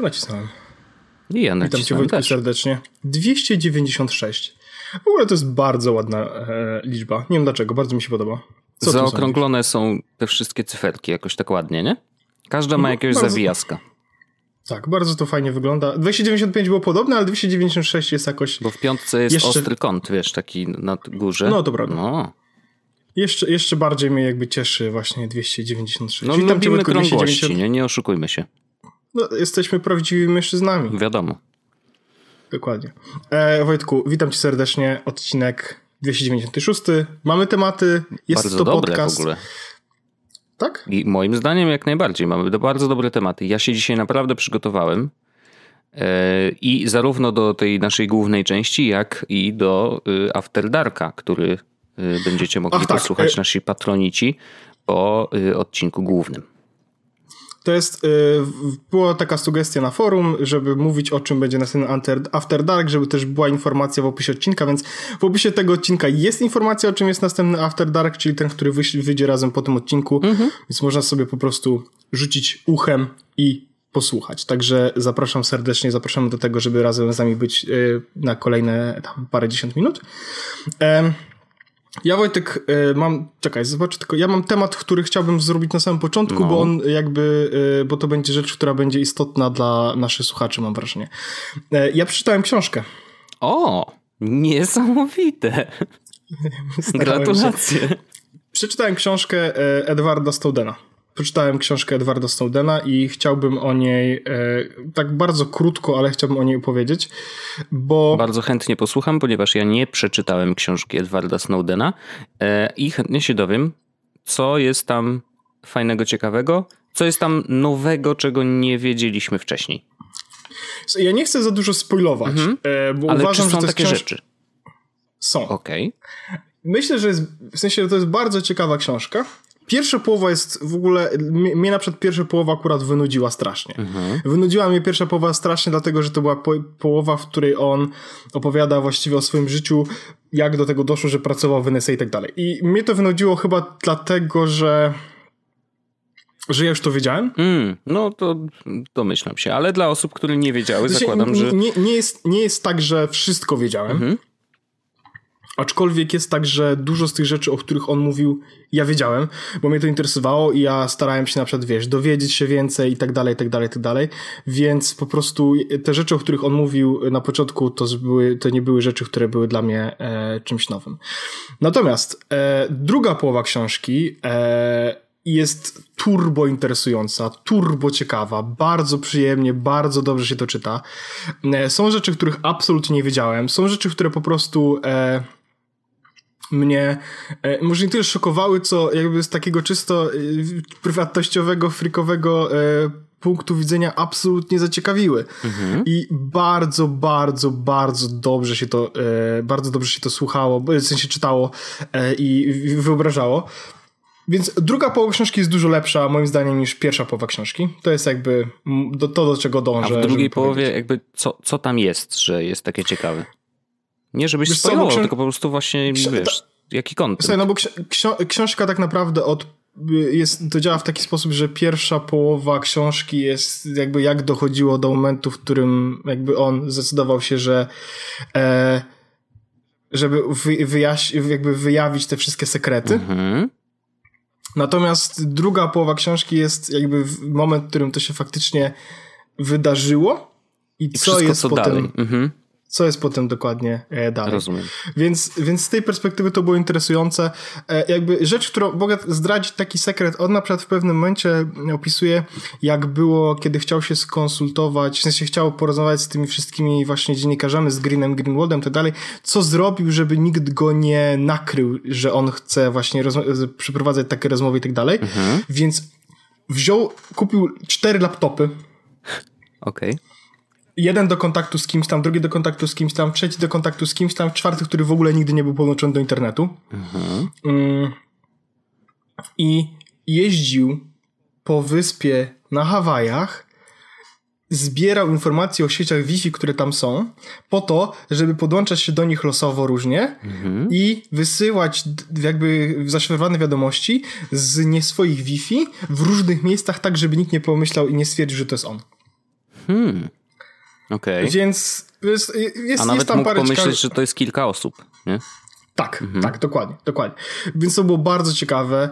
Tu nacisnąłem. I ja nacisnąłem. Witam cię, Wojtku, serdecznie. 296. W ogóle to jest bardzo ładna liczba. Nie wiem dlaczego, bardzo mi się podoba. Co zaokrąglone są te wszystkie cyferki jakoś tak ładnie, nie? Każda ma jakiegoś zawijaska. Tak, bardzo to fajnie wygląda. 295 było podobne, ale 296 jest jakoś... Bo w piątce jest jeszcze... ostry kąt, wiesz, taki na górze. No, to prawda. No. Jeszcze bardziej mnie jakby cieszy właśnie 296. No, lubimy cię, Wojtku, krągłości, 290... nie oszukujmy się. No, jesteśmy prawdziwymi mężczyznami. Wiadomo. Dokładnie. Wojtku, witam cię serdecznie. Odcinek 296. Mamy tematy. Jest bardzo to dobre podcast. W ogóle. Tak? I moim zdaniem jak najbardziej mamy bardzo dobre tematy. Ja się dzisiaj naprawdę przygotowałem i zarówno do tej naszej głównej części, jak i do After Darka, który będziecie mogli posłuchać nasi patronici po odcinku głównym. To jest, była taka sugestia na forum, żeby mówić o czym będzie następny After Dark, żeby też była informacja w opisie odcinka, więc w opisie tego odcinka jest informacja o czym jest następny After Dark, czyli ten, który wyjdzie razem po tym odcinku, więc można sobie po prostu rzucić uchem i posłuchać. Także zapraszam serdecznie, zapraszamy do tego, żeby razem z nami być na kolejne tam parędziesiąt minut. Ja, Wojtek, mam... Czekaj, zobacz, tylko ja mam temat, który chciałbym zrobić na samym początku, bo on jakby... Bo to będzie rzecz, która będzie istotna dla naszych słuchaczy, mam wrażenie. Ja przeczytałem książkę. O! Niesamowite! Gratulacje! Przeczytałem książkę Edwarda Snowdena. Przeczytałem książkę Edwarda Snowdena i chciałbym o niej... Tak bardzo krótko, ale chciałbym o niej opowiedzieć, bo... Bardzo chętnie posłucham, ponieważ ja nie przeczytałem książki Edwarda Snowdena i chętnie się dowiem, co jest tam fajnego, ciekawego, co jest tam nowego, czego nie wiedzieliśmy wcześniej. Ja nie chcę za dużo spoilować, bo ale uważam, czy są że to takie rzeczy? Są. Okej. Myślę, że jest, w sensie, że to jest bardzo ciekawa książka. Pierwsza połowa jest w ogóle... Mnie na przykład pierwsza połowa akurat wynudziła strasznie. Wynudziła mnie pierwsza połowa strasznie, dlatego że to była połowa, w której on opowiada właściwie o swoim życiu, jak do tego doszło, że pracował w NYSE i tak dalej. I mnie to wynudziło chyba dlatego, że ja już to wiedziałem. No to domyślam się, ale dla osób, które nie wiedziały, znaczy, zakładam, że... Nie jest tak, że wszystko wiedziałem. Aczkolwiek jest tak, że dużo z tych rzeczy, o których on mówił, ja wiedziałem, bo mnie to interesowało i ja starałem się na przykład, wiesz, dowiedzieć się więcej i tak dalej, i tak dalej, i tak dalej. Więc po prostu te rzeczy, o których on mówił na początku, to nie były rzeczy, które były dla mnie czymś nowym. Natomiast druga połowa książki jest turbo interesująca, turbo ciekawa, bardzo przyjemnie, bardzo dobrze się to czyta. Są rzeczy, których absolutnie nie wiedziałem, są rzeczy, które po prostu... mnie może nie tyle szokowały, co jakby z takiego czysto prywatnościowego, frikowego punktu widzenia absolutnie zaciekawiły. I bardzo dobrze się to słuchało, w sensie czytało i wyobrażało. Więc druga połowa książki jest dużo lepsza moim zdaniem niż pierwsza połowa książki. To jest jakby to, do czego dążę. A w drugiej połowie jakby co tam jest, że jest takie ciekawe? Nie żebyś spoilował, tylko po prostu właśnie, wiesz, jaki kontekst. No bo książka tak naprawdę to działa w taki sposób, że pierwsza połowa książki jest jakby jak dochodziło do momentu, w którym jakby on zdecydował się, że żeby wyjawić te wszystkie sekrety. Natomiast druga połowa książki jest jakby moment, w którym to się faktycznie wydarzyło i co wszystko, jest co potem... Dalej. Co jest potem dokładnie dalej. Rozumiem. Więc z tej perspektywy to było interesujące. Jakby rzecz, którą mogę zdradzić taki sekret, on na przykład w pewnym momencie opisuje, jak było, kiedy chciał się skonsultować, w sensie chciał porozmawiać z tymi wszystkimi właśnie dziennikarzami, z Greenwaldem i tak dalej, co zrobił, żeby nikt go nie nakrył, że on chce właśnie przeprowadzać takie rozmowy i tak dalej. Więc kupił 4 laptopy. Okej. Jeden do kontaktu z kimś tam, drugi do kontaktu z kimś tam, trzeci do kontaktu z kimś tam, czwarty, który w ogóle nigdy nie był podłączony do internetu. I jeździł po wyspie na Hawajach, zbierał informacje o sieciach Wi-Fi, które tam są, po to, żeby podłączać się do nich losowo różnie i wysyłać jakby zaszyfrowane wiadomości z nie swoich Wi-Fi w różnych miejscach, tak żeby nikt nie pomyślał i nie stwierdził, że to jest on. Okej. Okay. Więc jest, a nawet jest tam mógł pomyśleć, że to jest kilka osób, nie? Tak, tak, dokładnie. Więc to było bardzo ciekawe.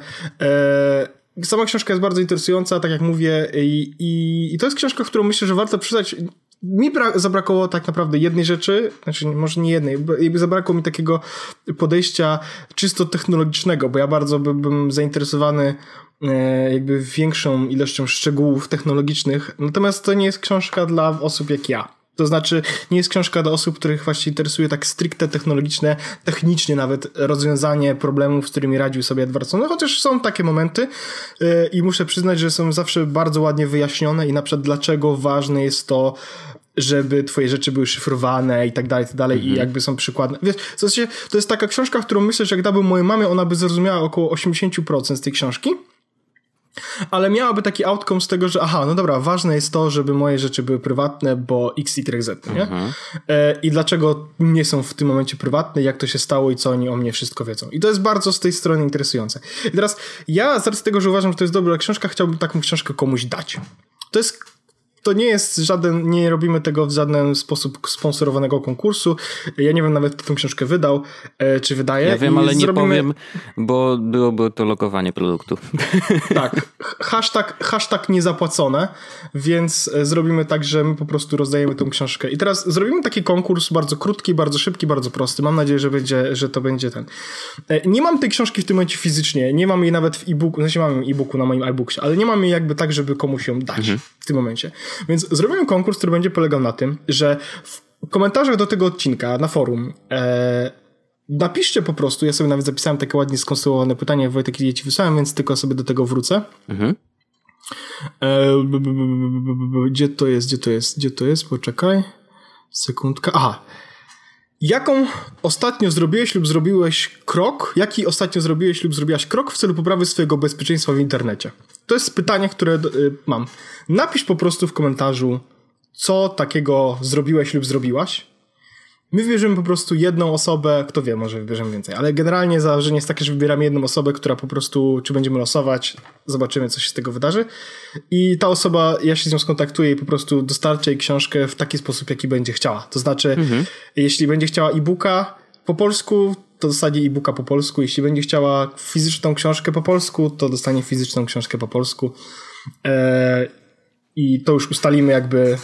Sama książka jest bardzo interesująca, tak jak mówię, i to jest książka, którą myślę, że warto przeczytać. Mi zabrakło tak naprawdę jednej rzeczy, znaczy może nie jednej, zabrakło mi takiego podejścia czysto technologicznego, bo ja bardzo bym zainteresowany jakby większą ilością szczegółów technologicznych, natomiast to nie jest książka dla osób jak ja. To znaczy nie jest książka dla osób, których właśnie interesuje tak stricte technologiczne, technicznie nawet rozwiązanie problemów, z którymi radził sobie Edward Snowden, chociaż są takie momenty i muszę przyznać, że są zawsze bardzo ładnie wyjaśnione i na przykład dlaczego ważne jest to, żeby twoje rzeczy były szyfrowane i tak dalej i jakby są przykładne. Wiesz, w sensie, to jest taka książka, którą myślę, że jak dałbym mojej mamie, ona by zrozumiała około 80% z tej książki. Ale miałaby taki outcome z tego, że aha, no dobra, ważne jest to, żeby moje rzeczy były prywatne, bo x, y, z, nie? I dlaczego nie są w tym momencie prywatne, jak to się stało i co oni o mnie wszystko wiedzą. I to jest bardzo z tej strony interesujące. I teraz ja z racji tego, że uważam, że to jest dobra książka, chciałbym taką książkę komuś dać. To nie jest żaden, nie robimy tego w żaden sposób sponsorowanego konkursu. Ja nie wiem nawet, kto tę książkę wydał, czy wydaje. Ja wiem, ale nie powiem, bo byłoby to lokowanie produktu. Tak. Hashtag niezapłacone, więc zrobimy tak, że my po prostu rozdajemy tę książkę. I teraz zrobimy taki konkurs bardzo krótki, bardzo szybki, bardzo prosty. Mam nadzieję, że to będzie ten. Nie mam tej książki w tym momencie fizycznie. Nie mam jej nawet w e-booku. Znaczy mam e-booku na moim iBooksie, ale nie mam jej jakby tak, żeby komuś ją dać w tym momencie. Więc zrobimy konkurs, który będzie polegał na tym, że w komentarzach do tego odcinka na forum napiszcie po prostu, ja sobie nawet zapisałem takie ładnie skonstruowane pytanie, Wojtek, je ci wysłałem, więc tylko sobie do tego wrócę. Gdzie to jest? Poczekaj. Sekundka. Aha. Jaką ostatnio zrobiłeś lub zrobiłeś krok? Jaki ostatnio zrobiłeś lub zrobiłaś krok w celu poprawy swojego bezpieczeństwa w internecie? To jest pytanie, które mam. Napisz po prostu w komentarzu, co takiego zrobiłeś lub zrobiłaś. My wybierzemy po prostu jedną osobę, kto wie, może wybierzemy więcej, ale generalnie założenie jest takie, że wybieramy jedną osobę, która po prostu, czy będziemy losować, zobaczymy, co się z tego wydarzy. I ta osoba, ja się z nią skontaktuję i po prostu dostarczę jej książkę w taki sposób, jaki będzie chciała. To znaczy, jeśli będzie chciała e-booka po polsku, to dostanie e-booka po polsku. Jeśli będzie chciała fizyczną książkę po polsku, to dostanie fizyczną książkę po polsku. I to już ustalimy jakby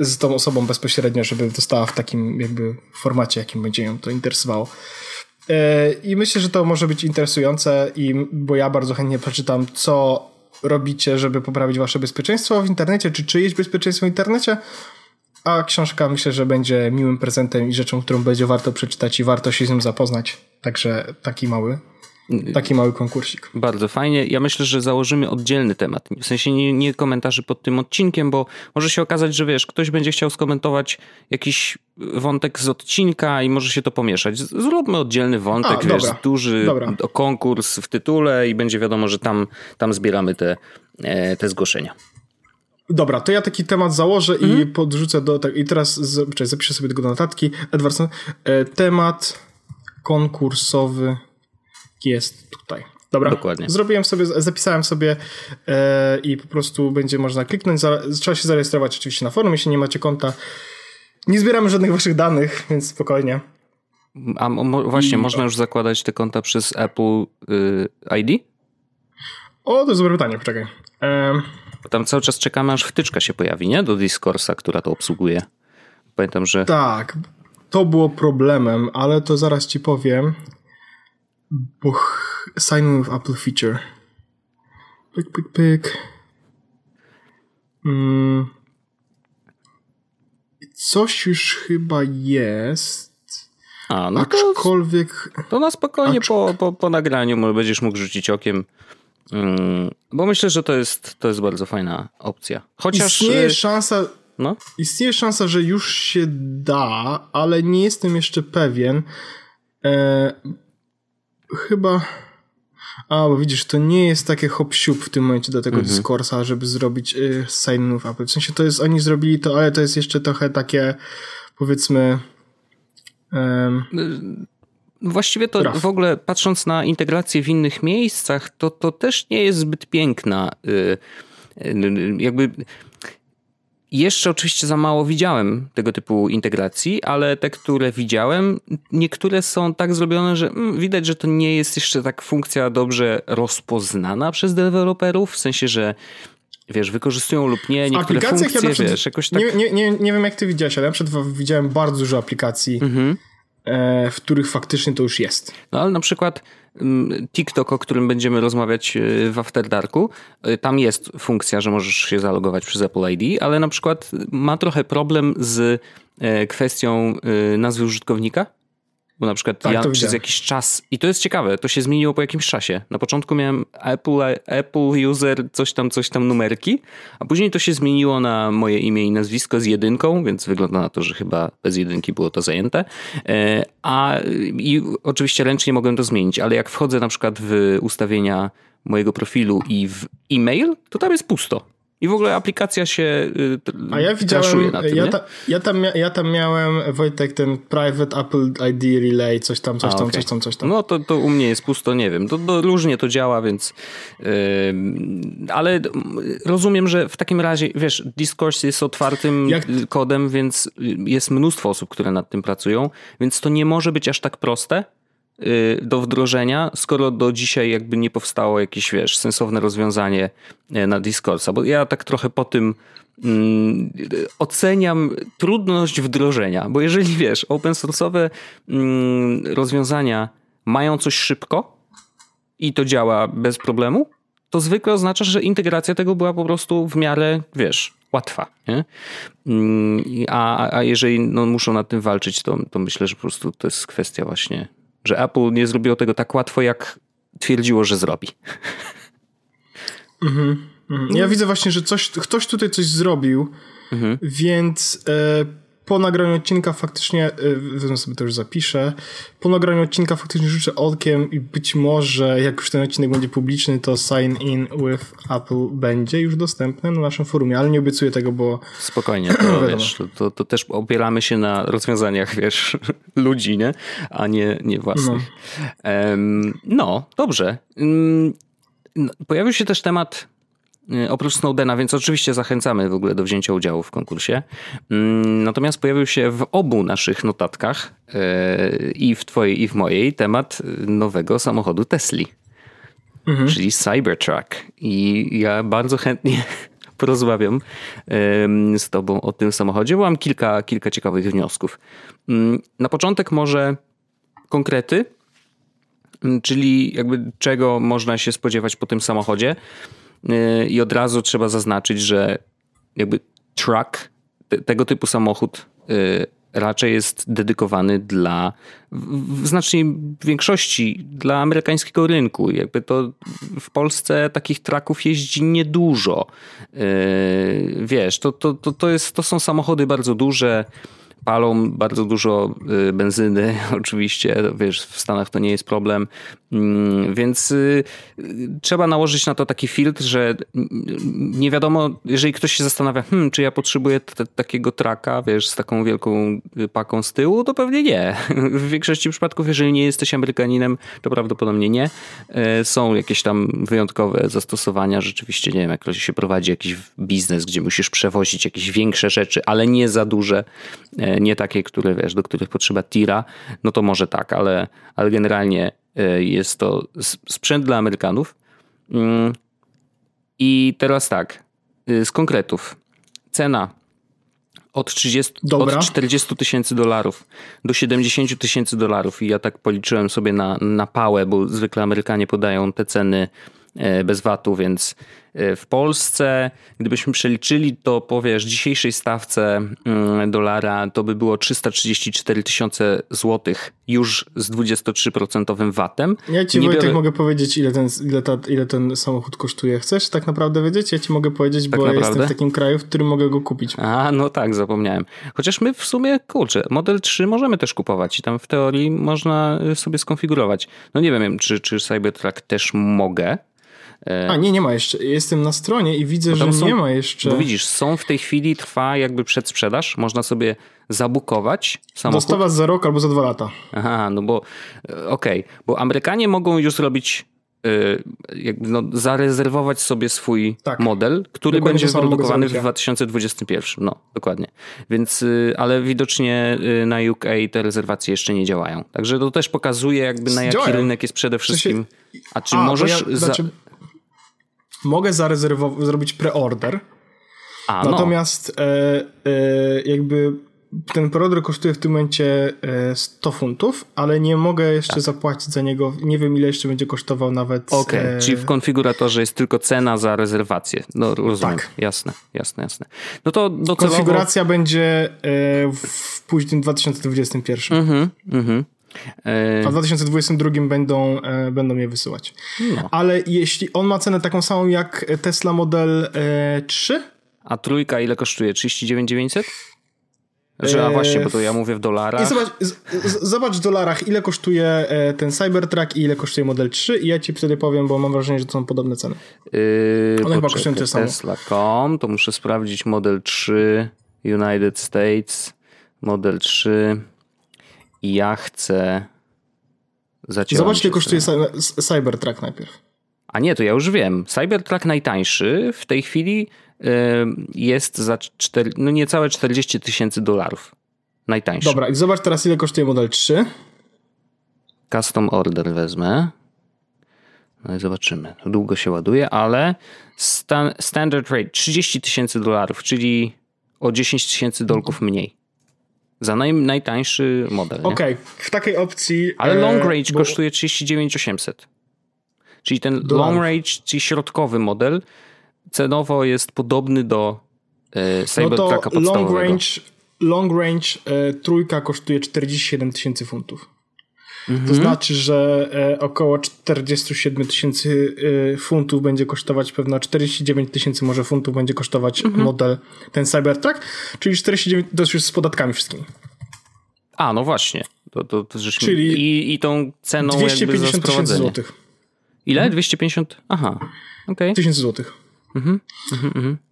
z tą osobą bezpośrednio, żeby dostała w takim jakby formacie, jakim będzie ją to interesowało. I myślę, że to może być interesujące, bo ja bardzo chętnie przeczytam, co robicie, żeby poprawić wasze bezpieczeństwo w internecie, czy czyjeś bezpieczeństwo w internecie, a książka myślę, że będzie miłym prezentem i rzeczą, którą będzie warto przeczytać i warto się z nią zapoznać. Także taki mały konkursik. Bardzo fajnie. Ja myślę, że założymy oddzielny temat. W sensie nie komentarzy pod tym odcinkiem, bo może się okazać, że wiesz, ktoś będzie chciał skomentować jakiś wątek z odcinka i może się to pomieszać. Zróbmy oddzielny wątek, duży konkurs w tytule i będzie wiadomo, że tam zbieramy te zgłoszenia. Dobra, to ja taki temat założę i podrzucę do... Tak, i teraz zapiszę sobie tego do notatki. Edward, temat konkursowy jest tutaj. Dobra. Dokładnie. Zapisałem sobie i po prostu będzie można kliknąć. Trzeba się zarejestrować oczywiście na forum, jeśli nie macie konta. Nie zbieramy żadnych waszych danych, więc spokojnie. A właśnie, można już zakładać te konta przez Apple ID? O, to jest dobre pytanie, poczekaj. Tam cały czas czekamy, aż wtyczka się pojawi, nie? Do Discourse'a, która to obsługuje. Pamiętam, że... Tak, to było problemem, ale to zaraz ci powiem. Sign with Apple feature. Pyk. Coś już chyba jest. A, no aczkolwiek... To na spokojnie po nagraniu może będziesz mógł rzucić okiem. Bo myślę, że to jest bardzo fajna opcja. Chociaż... Istnieje szansa... No? Istnieje szansa, że już się da, ale nie jestem jeszcze pewien. Chyba... A, bo widzisz, to nie jest takie hop-siup w tym momencie do tego Discourse'a, żeby zrobić sign-up Apple. W sensie to jest, oni zrobili to, ale to jest jeszcze trochę takie, powiedzmy... Właściwie to w ogóle, patrząc na integrację w innych miejscach, to też nie jest zbyt piękna. Jakby... Jeszcze oczywiście za mało widziałem tego typu integracji, ale te, które widziałem, niektóre są tak zrobione, że widać, że to nie jest jeszcze tak funkcja dobrze rozpoznana przez deweloperów, w sensie, że wiesz, wykorzystują lub nie niektóre funkcje, ja wiesz, jakoś tak... Nie wiem, jak ty widziałeś, ale ja widziałem bardzo dużo aplikacji, w których faktycznie to już jest. No ale na przykład TikTok, o którym będziemy rozmawiać w After Darku, tam jest funkcja, że możesz się zalogować przez Apple ID, ale na przykład ma trochę problem z kwestią nazwy użytkownika, bo na przykład tak, ja przez jakiś czas, i to jest ciekawe, to się zmieniło po jakimś czasie. Na początku miałem Apple user, coś tam numerki, a później to się zmieniło na moje imię i nazwisko z jedynką, więc wygląda na to, że chyba bez jedynki było to zajęte. I oczywiście ręcznie mogłem to zmienić, ale jak wchodzę na przykład w ustawienia mojego profilu i w e-mail, to tam jest pusto. I w ogóle aplikacja się traszuje na tym, ja tam miałem, Wojtek, ten private Apple ID relay, coś tam. No to u mnie jest pusto, nie wiem. To różnie to działa, więc... ale rozumiem, że w takim razie, wiesz, Discourse jest otwartym kodem, więc jest mnóstwo osób, które nad tym pracują, więc to nie może być aż tak proste do wdrożenia, skoro do dzisiaj jakby nie powstało jakieś, wiesz, sensowne rozwiązanie na Discourse'a, bo ja tak trochę po tym oceniam trudność wdrożenia, bo jeżeli, wiesz, open source'owe rozwiązania mają coś szybko i to działa bez problemu, to zwykle oznacza, że integracja tego była po prostu w miarę, wiesz, łatwa, nie? A jeżeli muszą nad tym walczyć, to myślę, że po prostu to jest kwestia właśnie, że Apple nie zrobiło tego tak łatwo, jak twierdziło, że zrobi. Ja widzę właśnie, że ktoś tutaj coś zrobił, więc po nagraniu odcinka faktycznie, wezmę sobie to już zapiszę, po nagraniu odcinka faktycznie rzucę okiem i być może, jak już ten odcinek będzie publiczny, to sign in with Apple będzie już dostępne na naszym forum, ale nie obiecuję tego, bo... Spokojnie, to, wiesz, to też opieramy się na rozwiązaniach, wiesz, ludzi, nie? A nie własnych. No, dobrze. Pojawił się też temat... Oprócz Snowdena, więc oczywiście zachęcamy w ogóle do wzięcia udziału w konkursie. Natomiast pojawił się w obu naszych notatkach, i w twojej, i w mojej, temat nowego samochodu Tesli, czyli Cybertruck. I ja bardzo chętnie porozmawiam z tobą o tym samochodzie, bo mam kilka ciekawych wniosków. Na początek może konkrety, czyli jakby czego można się spodziewać po tym samochodzie. I od razu trzeba zaznaczyć, że jakby truck, tego typu samochód raczej jest dedykowany dla, w znacznej większości, dla amerykańskiego rynku. Jakby to w Polsce takich trucków jeździ niedużo. Wiesz, to są samochody bardzo duże, palą bardzo dużo benzyny, oczywiście, wiesz, w Stanach to nie jest problem, więc trzeba nałożyć na to taki filtr, że nie wiadomo, jeżeli ktoś się zastanawia, czy ja potrzebuję takiego trucka, wiesz, z taką wielką paką z tyłu, to pewnie nie. W większości przypadków, jeżeli nie jesteś Amerykaninem, to prawdopodobnie nie. Są jakieś tam wyjątkowe zastosowania, rzeczywiście, nie wiem, jak się prowadzi jakiś biznes, gdzie musisz przewozić jakieś większe rzeczy, ale nie za duże, nie takie, które, wiesz, do których potrzeba tira, no to może tak, ale generalnie jest to sprzęt dla Amerykanów. I teraz tak, z konkretów. Cena od $40,000 do $70,000. I ja tak policzyłem sobie na pałę, bo zwykle Amerykanie podają te ceny bez VAT-u, więc w Polsce, gdybyśmy przeliczyli to po, wiesz, dzisiejszej stawce dolara, to by było 334,000 złotych już z 23% VAT-em. Ja ci, Wojtek, mogę powiedzieć, ile ten samochód kosztuje. Chcesz tak naprawdę wiedzieć? Ja ci mogę powiedzieć, tak, bo naprawdę? Ja jestem w takim kraju, w którym mogę go kupić. A, no tak, zapomniałem. Chociaż my w sumie, Model 3 możemy też kupować i tam w teorii można sobie skonfigurować. No nie wiem, czy Cybertruck też mogę. A nie ma jeszcze. Jestem na stronie i widzę, że nie ma jeszcze. Bo widzisz, są w tej chwili, trwa jakby przedsprzedaż. Można sobie zabukować samochód. Dostawa za rok albo za 2 lata. Aha, no bo okej. Bo Amerykanie mogą już robić jakby no, zarezerwować sobie swój model, który dokładnie będzie wyprodukowany w 2021. No, dokładnie. Więc, ale widocznie na UK te rezerwacje jeszcze nie działają. Także to też pokazuje jakby na jaki rynek jest przede wszystkim. A czy możesz... Mogę zarezerwować, zrobić preorder. Natomiast jakby ten preorder kosztuje w tym momencie 100 funtów, ale nie mogę jeszcze zapłacić za niego. Nie wiem, ile jeszcze będzie kosztował nawet. Okej, czyli w konfiguratorze jest tylko cena za rezerwację. No, rozumiem. Tak. Jasne. No to docelowo... Konfiguracja będzie w późnym 2021. A w 2022 będą je wysyłać. No. Ale jeśli on ma cenę taką samą jak Tesla Model 3. A trójka ile kosztuje? 39,900? A właśnie, bo to ja mówię w dolarach. I zobacz w dolarach, ile kosztuje ten Cybertruck i ile kosztuje Model 3 i ja ci wtedy powiem, bo mam wrażenie, że to są podobne ceny. One chyba kosztują te same. Tesla.com, to muszę sprawdzić Model 3 United States, Model 3... Ja chcę... Zobacz, ile kosztuje Cybertruck najpierw. A nie, to ja już wiem. Cybertruck najtańszy w tej chwili jest za niecałe $40,000. Najtańszy. Dobra, i zobacz teraz, ile kosztuje Model 3. Custom order wezmę. No i zobaczymy. Długo się ładuje, ale standard rate $30,000, czyli o $10,000 mniej. Za najtańszy model. Okej, w takiej opcji... Ale long range kosztuje 39,800. Czyli ten long range, czyli środkowy model, cenowo jest podobny do Cybertrucka podstawowego. Long range trójka kosztuje 47,000 funtów. To znaczy, że około 47,000 funtów będzie kosztować, pewno 49,000 może funtów będzie kosztować model, ten Cybertruck, czyli 49, to już z podatkami wszystkimi. A, no właśnie. To czyli i tą ceną 250,000 złotych. Ile? 250? Aha. Okay. 1000 złotych.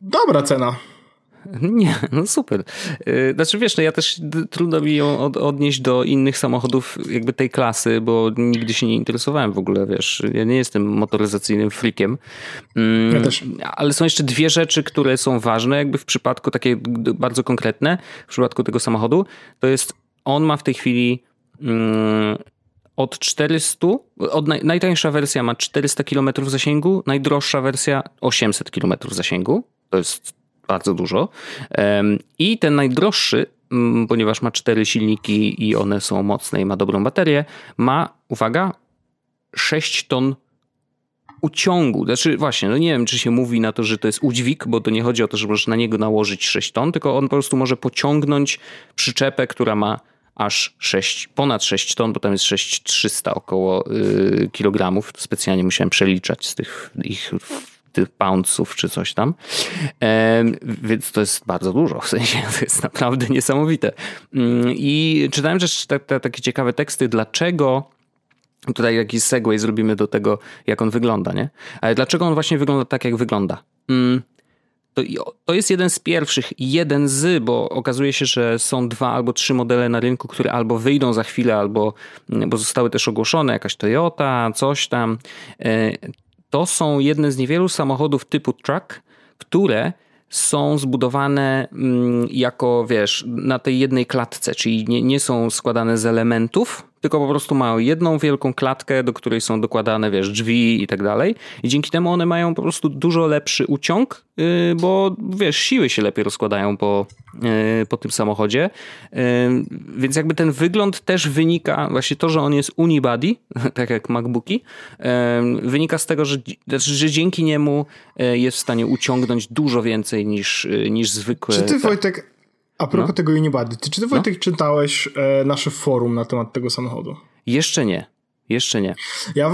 Dobra cena. Nie, no super. Znaczy wiesz, no ja też trudno mi ją odnieść do innych samochodów jakby tej klasy, bo nigdy się nie interesowałem w ogóle, wiesz, ja nie jestem motoryzacyjnym freakiem. Ja też. Ale są jeszcze dwie rzeczy, które są ważne jakby w przypadku, takie bardzo konkretne, w przypadku tego samochodu, to jest on ma w tej chwili od 400, najtańsza wersja ma 400 km zasięgu, najdroższa wersja 800 km zasięgu, to jest bardzo dużo. I ten najdroższy, ponieważ ma 4 silniki i one są mocne i ma dobrą baterię, ma, uwaga, 6 ton uciągu. Znaczy właśnie, no nie wiem, czy się mówi na to, że to jest udźwig, bo to nie chodzi o to, że możesz na niego nałożyć 6 ton, tylko on po prostu może pociągnąć przyczepę, która ma aż ponad 6 ton, bo tam jest 6300 około kilogramów. Specjalnie musiałem przeliczać z tych ich poundsów czy coś tam. Więc to jest bardzo dużo, w sensie to jest naprawdę niesamowite. I czytałem też takie ciekawe teksty, dlaczego, tutaj jakiś segway zrobimy do tego, jak on wygląda, nie? Ale dlaczego on właśnie wygląda tak, jak wygląda? To jest jeden z pierwszych, bo okazuje się, że są 2 albo 3 modele na rynku, które albo wyjdą za chwilę, albo, bo zostały też ogłoszone, jakaś Toyota, coś tam. To są jedne z niewielu samochodów typu truck, które są zbudowane jako, wiesz, na tej jednej klatce, czyli nie są składane z elementów, tylko po prostu mają jedną wielką klatkę, do której są dokładane, wiesz, drzwi i tak dalej. I dzięki temu one mają po prostu dużo lepszy uciąg, bo wiesz, siły się lepiej rozkładają po tym samochodzie. Więc jakby ten wygląd też wynika, właśnie to, że on jest unibody, tak jak MacBooki, wynika z tego, że dzięki niemu jest w stanie uciągnąć dużo więcej niż zwykłe. Czy ty, Wojtek... A propos tego unibody, czy ty, Wojtek, czytałeś nasze forum na temat tego samochodu? Jeszcze nie. Ja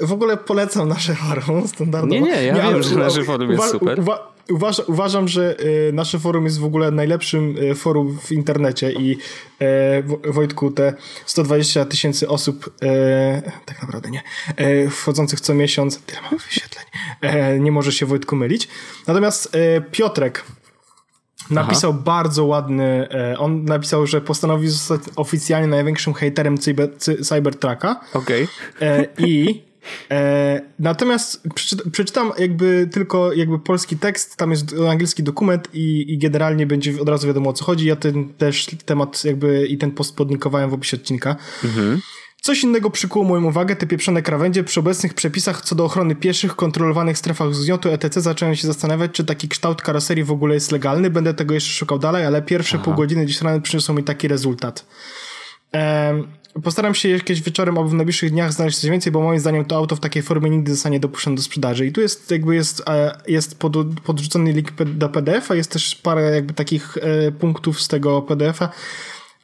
w ogóle polecam nasze forum standardowo. Ja wiem, że nasze forum jest super. Uważam, że nasze forum jest w ogóle najlepszym forum w internecie i Wojtku, te 120,000 osób, tak naprawdę nie, wchodzących co miesiąc, tyle mamy wyświetleń, nie może się Wojtku mylić. Natomiast Piotrek napisał bardzo ładny, on napisał, że postanowił zostać oficjalnie największym hejterem Cybertrucka. Okej. I Natomiast przeczytam jakby tylko jakby polski tekst, tam jest angielski dokument i generalnie będzie od razu wiadomo, o co chodzi. Ja ten też temat jakby i ten post podlinkowałem w opisie odcinka. Mhm. Coś innego przykuło moją uwagę, te pieprzone krawędzie. Przy obecnych przepisach co do ochrony pieszych, kontrolowanych strefach zgniotu etc. zacząłem się zastanawiać, czy taki kształt karoserii w ogóle jest legalny. Będę tego jeszcze szukał dalej, ale pierwsze pół godziny dziś rano przyniosło mi taki rezultat. Postaram się jakieś wieczorem albo w najbliższych dniach znaleźć coś więcej, bo moim zdaniem to auto w takiej formie nigdy zostanie dopuszczone do sprzedaży. I tu jest jakby jest podrzucony link do PDF-a, jest też parę jakby takich punktów z tego PDF-a.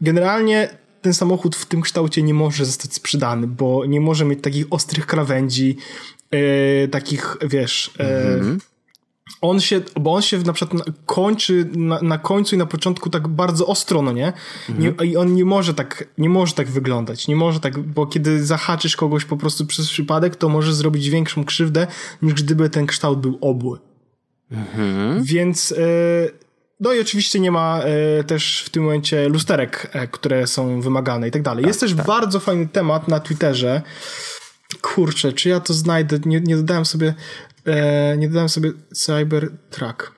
Generalnie ten samochód w tym kształcie nie może zostać sprzedany, bo nie może mieć takich ostrych krawędzi, takich, wiesz... On się na przykład kończy na końcu i na początku tak bardzo ostro, no nie? I on nie może tak wyglądać, nie może tak, bo kiedy zahaczysz kogoś po prostu przez przypadek, to możesz zrobić większą krzywdę, niż gdyby ten kształt był obły. Więc no i oczywiście nie ma też w tym momencie lusterek, które są wymagane i tak dalej. Jest też bardzo fajny temat na Twitterze. Kurczę, czy ja to znajdę? Nie dodałem sobie Cybertruck.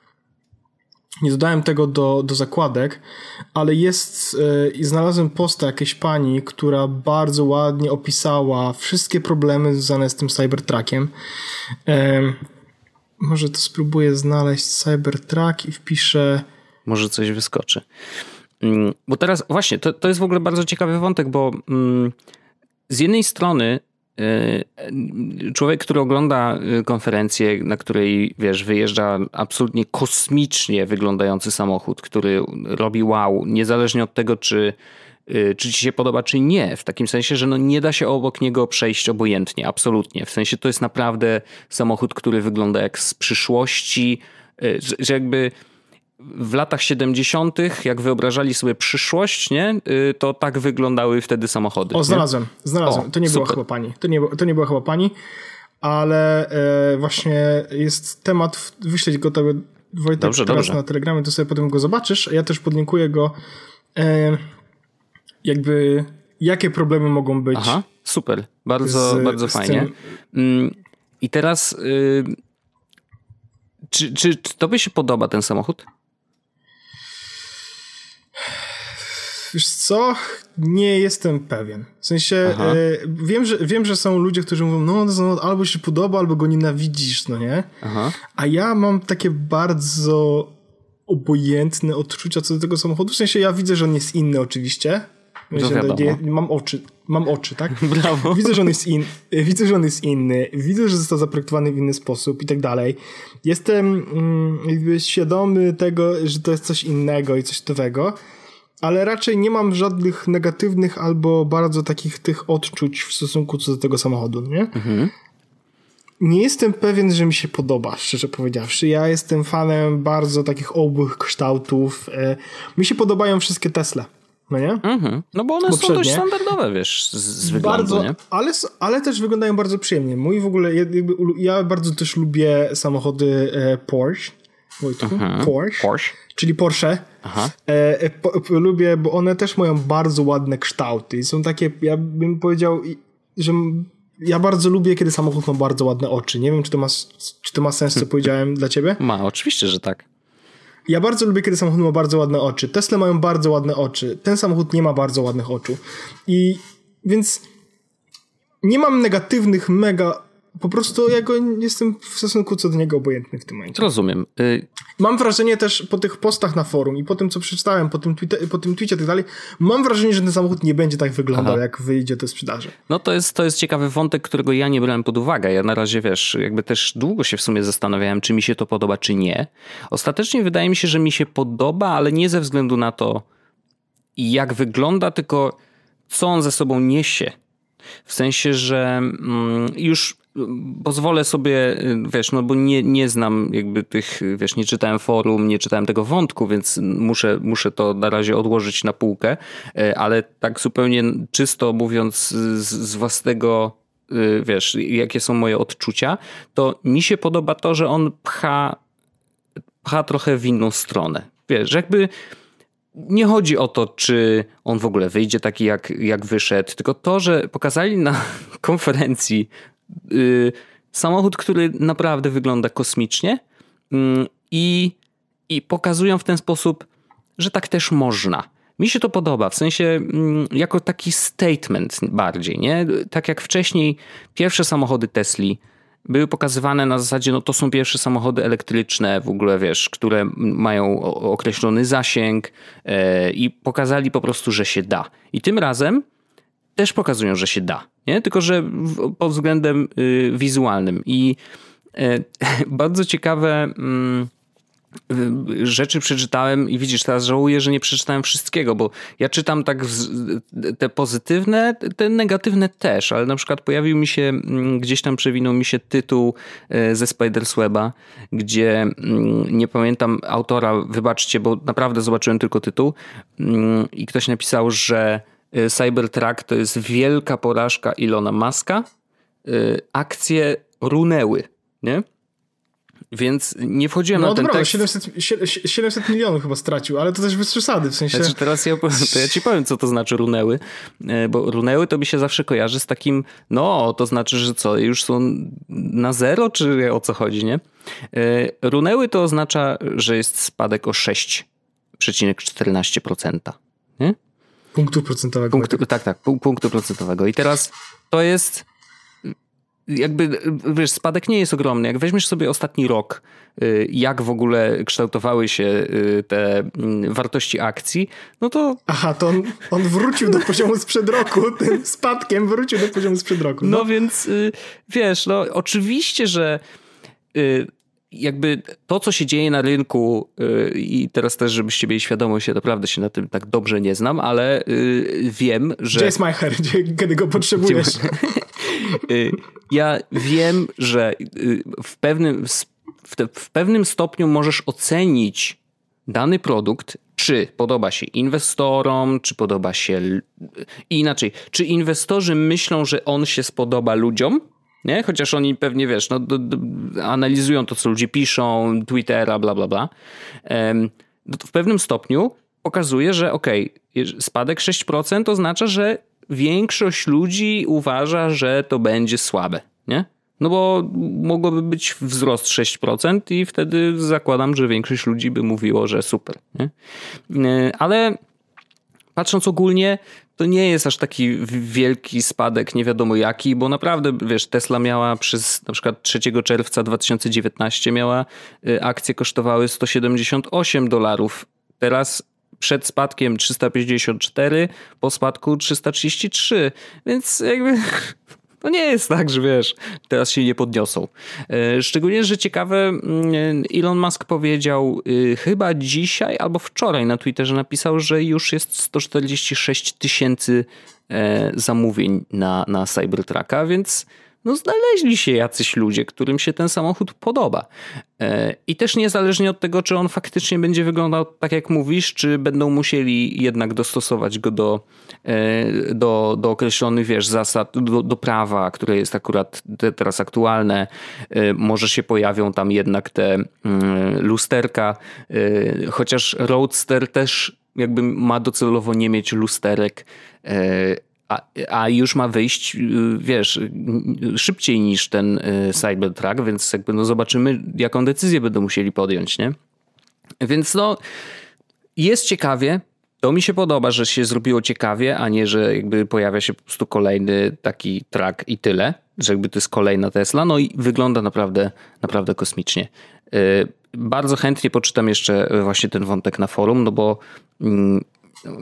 Nie dodałem tego do zakładek, ale jest i znalazłem posta jakiejś pani, która bardzo ładnie opisała wszystkie problemy związane z tym Cybertruckiem. Może to spróbuję znaleźć Cybertruck i wpiszę... Może coś wyskoczy. Bo teraz właśnie, to jest w ogóle bardzo ciekawy wątek, bo z jednej strony człowiek, który ogląda konferencję, na której, wiesz, wyjeżdża absolutnie kosmicznie wyglądający samochód, który robi wow, niezależnie od tego, czy ci się podoba, czy nie. W takim sensie, że no nie da się obok niego przejść obojętnie, absolutnie. W sensie to jest naprawdę samochód, który wygląda jak z przyszłości, że jakby... W latach 70., jak wyobrażali sobie przyszłość, nie? To tak wyglądały wtedy samochody. O, znalazłem. O, to nie była chyba pani. To nie była chyba pani, ale właśnie jest temat, wyśleć go tobie, Wojtek, dobrze. Na Telegramie, to sobie potem go zobaczysz. Ja też podlinkuję go, jakby jakie problemy mogą być. Aha, super. Bardzo fajnie. I teraz... Czy tobie się podoba ten samochód? Wiesz co? Nie jestem pewien. W sensie wiem, że są ludzie, którzy mówią, no albo się podoba, albo go nienawidzisz, no nie? Aha. A ja mam takie bardzo obojętne odczucia co do tego samochodu. W sensie ja widzę, że on jest inny oczywiście. Mam oczy, tak? Brawo. Widzę, że on jest inny. Widzę, że został zaprojektowany w inny sposób i tak dalej. Jestem jakby świadomy tego, że to jest coś innego i coś nowego, ale raczej nie mam żadnych negatywnych albo bardzo takich tych odczuć w stosunku co do tego samochodu, nie? Mhm. Nie jestem pewien, że mi się podoba, szczerze powiedziawszy. Ja jestem fanem bardzo takich obłych kształtów. Mi się podobają wszystkie Tesla. No, nie? Mm-hmm. No bo one poprzednie są dość standardowe, wiesz, z wyglądu, bardzo, nie? Ale też wyglądają bardzo przyjemnie. Mój w ogóle, ja bardzo też lubię samochody Porsche, Wojtku, czyli Porsche. Lubię, bo one też mają bardzo ładne kształty i są takie, ja bym powiedział, że ja bardzo lubię, kiedy samochód ma bardzo ładne oczy. Nie wiem, czy to ma sens, co powiedziałem dla ciebie? Ma, oczywiście, że tak. Ja bardzo lubię, kiedy samochód ma bardzo ładne oczy. Tesla mają bardzo ładne oczy. Ten samochód nie ma bardzo ładnych oczu. I więc nie mam negatywnych mega... Po prostu ja go jestem w stosunku co do niego obojętny w tym momencie. Rozumiem. Mam wrażenie też po tych postach na forum i po tym, co przeczytałem, po tym tweetie i tak dalej, mam wrażenie, że ten samochód nie będzie tak wyglądał, jak wyjdzie do sprzedaży. No to jest ciekawy wątek, którego ja nie brałem pod uwagę. Ja na razie, wiesz, jakby też długo się w sumie zastanawiałem, czy mi się to podoba, czy nie. Ostatecznie wydaje mi się, że mi się podoba, ale nie ze względu na to, jak wygląda, tylko co on ze sobą niesie. W sensie, że już... Pozwolę sobie, wiesz, no bo nie znam jakby tych, wiesz, nie czytałem forum, nie czytałem tego wątku, więc muszę to na razie odłożyć na półkę, ale tak zupełnie czysto mówiąc z własnego, wiesz, jakie są moje odczucia, to mi się podoba to, że on pcha trochę w inną stronę. Wiesz, jakby... Nie chodzi o to, czy on w ogóle wyjdzie taki, jak wyszedł, tylko to, że pokazali na konferencji samochód, który naprawdę wygląda kosmicznie i pokazują w ten sposób, że tak też można. Mi się to podoba, w sensie jako taki statement bardziej, nie? Tak jak wcześniej pierwsze samochody Tesli były pokazywane na zasadzie, no to są pierwsze samochody elektryczne w ogóle, wiesz, które mają określony zasięg i pokazali po prostu, że się da. I tym razem też pokazują, że się da, nie? Tylko że pod względem wizualnym. I bardzo ciekawe rzeczy przeczytałem i widzisz, teraz żałuję, że nie przeczytałem wszystkiego, bo ja czytam tak te pozytywne, te negatywne też, ale na przykład pojawił mi się, gdzieś tam przewinął mi się tytuł ze Spidersweba, gdzie nie pamiętam autora, wybaczcie, bo naprawdę zobaczyłem tylko tytuł i ktoś napisał, że Cybertruck to jest wielka porażka Ilona Muska, akcje runęły, nie? Więc nie wchodziłem na ten tekst. 700 milionów chyba stracił, ale to też bez przesady, w sensie... Znaczy teraz ja ci powiem, co to znaczy runęły, bo runęły to mi się zawsze kojarzy z takim, no to znaczy, że co, już są na zero, czy o co chodzi, nie? Runęły to oznacza, że jest spadek o 6,14%, nie? Punktu procentowego. Punktu procentowego. I teraz to jest... Jakby, wiesz, spadek nie jest ogromny. Jak weźmiesz sobie ostatni rok, jak w ogóle kształtowały się te wartości akcji, no to... Aha, to on wrócił do poziomu sprzed roku, tym spadkiem wrócił do poziomu sprzed roku. No więc, wiesz, no oczywiście, że jakby to, co się dzieje na rynku i teraz też, żebyście mieli świadomość, ja naprawdę się na tym tak dobrze nie znam, ale wiem, że... Gdzie jest my hair? Kiedy go potrzebujesz? Ja wiem, że w pewnym stopniu możesz ocenić dany produkt, czy podoba się inwestorom, czy podoba się... Inaczej, czy inwestorzy myślą, że on się spodoba ludziom, nie? Chociaż oni pewnie, wiesz, no, analizują to, co ludzie piszą, Twittera, bla, bla, bla. W pewnym stopniu pokazuje, że okej, spadek 6% oznacza, że większość ludzi uważa, że to będzie słabe, nie? No bo mogłoby być wzrost 6% i wtedy zakładam, że większość ludzi by mówiło, że super, nie? Ale patrząc ogólnie, to nie jest aż taki wielki spadek, nie wiadomo jaki, bo naprawdę, wiesz, Tesla miała przez na przykład 3 czerwca 2019 miała, akcje kosztowały $178, teraz przed spadkiem 354, po spadku 333, więc jakby to nie jest tak, że wiesz, teraz się nie podniosą. Szczególnie, że ciekawe, Elon Musk powiedział chyba dzisiaj albo wczoraj na Twitterze napisał, że już jest 146,000 zamówień na Cybertrucka, więc no znaleźli się jacyś ludzie, którym się ten samochód podoba. I też niezależnie od tego, czy on faktycznie będzie wyglądał tak jak mówisz, czy będą musieli jednak dostosować go do określonych, wiesz, zasad, do prawa, które jest akurat teraz aktualne. Może się pojawią tam jednak te lusterka, chociaż Roadster też jakby ma docelowo nie mieć lusterek, a już ma wyjść, wiesz, szybciej niż ten Cybertruck, więc jakby no zobaczymy, jaką decyzję będą musieli podjąć, nie? Więc no, jest ciekawie. To mi się podoba, że się zrobiło ciekawie, a nie, że jakby pojawia się po prostu kolejny taki truck i tyle, że jakby to jest kolejna Tesla. No i wygląda naprawdę, naprawdę kosmicznie. Bardzo chętnie poczytam jeszcze właśnie ten wątek na forum, no bo...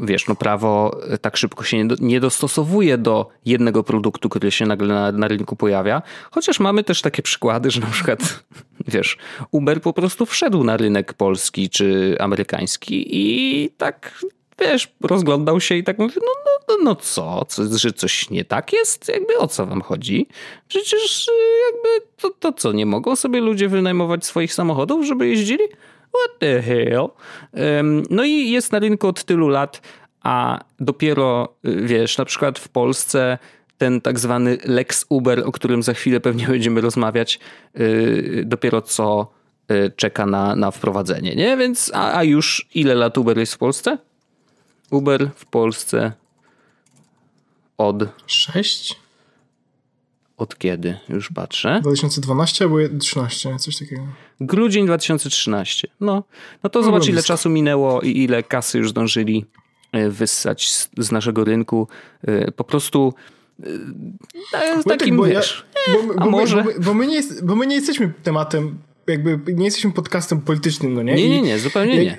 Wiesz, no prawo tak szybko się nie dostosowuje do jednego produktu, który się nagle na rynku pojawia. Chociaż mamy też takie przykłady, że na przykład, wiesz, Uber po prostu wszedł na rynek polski czy amerykański i tak, wiesz, rozglądał się i tak mówił, no co, że coś nie tak jest? Jakby o co wam chodzi? Przecież jakby to co, nie mogą sobie ludzie wynajmować swoich samochodów, żeby jeździli? What the hell? No i jest na rynku od tylu lat, a dopiero, wiesz, na przykład w Polsce ten tak zwany Lex Uber, o którym za chwilę pewnie będziemy rozmawiać, dopiero co czeka na wprowadzenie, nie? Więc, a już ile lat Uber jest w Polsce? Uber w Polsce od... 6? od kiedy? Już patrzę. 2012 albo 2013, coś takiego. Grudzień 2013. No to zobacz, ile czasu minęło i ile kasy już zdążyli wyssać z naszego rynku. Po prostu takim, wiesz, bo my nie jesteśmy tematem, jakby nie jesteśmy podcastem politycznym, no nie? Nie, zupełnie nie.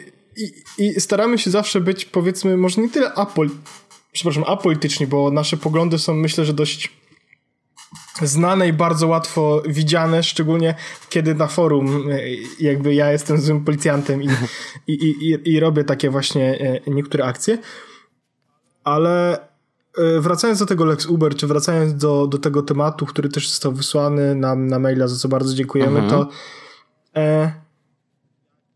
I staramy się zawsze być, powiedzmy, może nie tyle apolityczni, bo nasze poglądy są, myślę, że dość znane i bardzo łatwo widziane, szczególnie kiedy na forum jakby ja jestem złym policjantem i robię takie właśnie niektóre akcje. Ale wracając do tego Lex Uber, czy wracając do tego tematu, który też został wysłany nam na maila, za co bardzo dziękujemy, to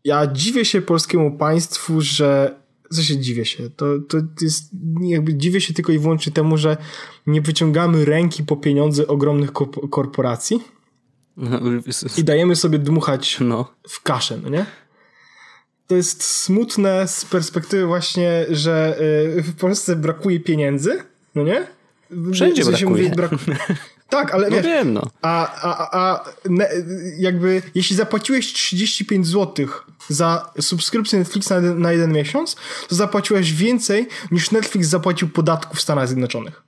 ja dziwię się polskiemu państwu, że... Co się dziwię się? To jest... Jakby dziwię się tylko i wyłącznie temu, że nie wyciągamy ręki po pieniądze ogromnych korporacji i dajemy sobie dmuchać w kaszę, no nie? To jest smutne z perspektywy właśnie, że w Polsce brakuje pieniędzy, no nie? Wszędzie brakuje. Tak, ale wiesz, jakby jeśli zapłaciłeś 35 zł za subskrypcję Netflixa na jeden miesiąc, to zapłaciłeś więcej niż Netflix zapłacił podatków w Stanach Zjednoczonych.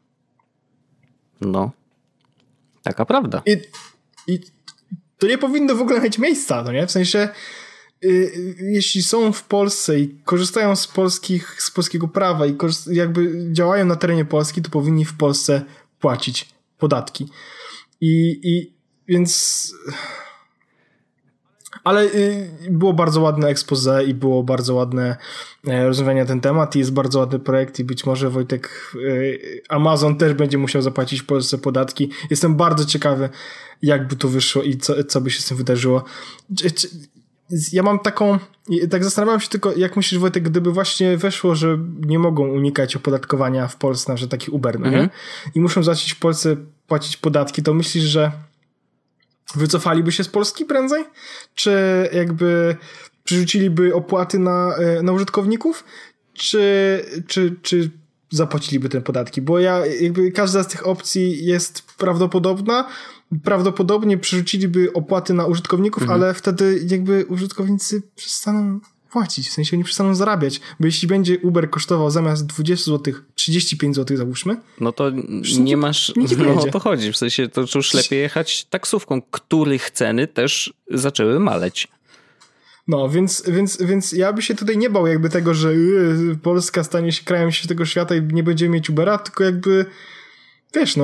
No, taka prawda. I to nie powinno w ogóle mieć miejsca, no nie? W sensie, jeśli są w Polsce i korzystają z polskiego prawa i jakby działają na terenie Polski, to powinni w Polsce płacić podatki. I więc... Ale było bardzo ładne expose i było bardzo ładne rozmawianie na ten temat i jest bardzo ładny projekt i być może, Wojtek, Amazon też będzie musiał zapłacić w Polsce podatki. Jestem bardzo ciekawy, jakby to wyszło i co by się z tym wydarzyło. Ja mam taką... Tak zastanawiam się tylko, jak myślisz, Wojtek, gdyby właśnie weszło, że nie mogą unikać opodatkowania w Polsce, na przykład taki Uber, no nie? I muszą zacząć w Polsce płacić podatki, to myślisz, że wycofaliby się z Polski prędzej? Czy jakby przerzuciliby opłaty na użytkowników? Czy zapłaciliby te podatki? Bo jakby każda z tych opcji jest prawdopodobna. Prawdopodobnie przerzuciliby opłaty na użytkowników, ale wtedy jakby użytkownicy przestaną płacić, w sensie oni przestaną zarabiać, bo jeśli będzie Uber kosztował zamiast 20 zł 35 zł załóżmy, no to nie masz, o to chodzi, w sensie to już lepiej jechać taksówką, których ceny też zaczęły maleć. No, więc ja by się tutaj nie bał jakby tego, że Polska stanie się krajem tego świata i nie będziemy mieć Ubera, tylko jakby wiesz,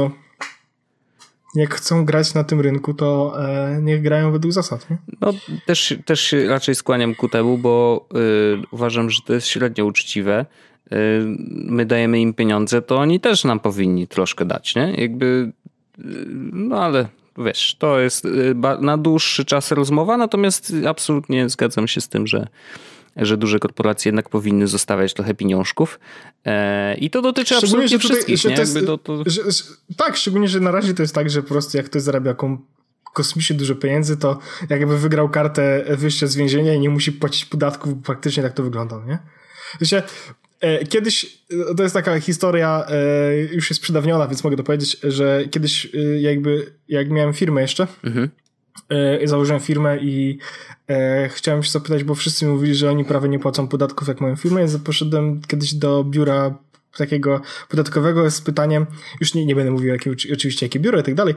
jak chcą grać na tym rynku, to niech grają według zasad. Nie? No, też się raczej skłaniam ku temu, bo uważam, że to jest średnio uczciwe. My dajemy im pieniądze, to oni też nam powinni troszkę dać, nie? Jakby, ale wiesz, to jest na dłuższy czas rozmowa, natomiast absolutnie zgadzam się z tym, że duże korporacje jednak powinny zostawiać trochę pieniążków. I to dotyczy absolutnie wszystkich. Tak, szczególnie, że na razie to jest tak, że po prostu jak ktoś zarabia kosmicznie dużo pieniędzy, to jakby wygrał kartę wyjścia z więzienia i nie musi płacić podatków, bo praktycznie tak to wygląda, nie? Znaczy, kiedyś, to jest taka historia, już jest przedawniona, więc mogę to powiedzieć, że kiedyś jakby, jak miałem firmę jeszcze, założyłem firmę i chciałem się zapytać, bo wszyscy mi mówili, że oni prawie nie płacą podatków jak moją firmę, więc poszedłem kiedyś do biura takiego podatkowego z pytaniem, już nie będę mówił oczywiście jakie biuro i tak dalej,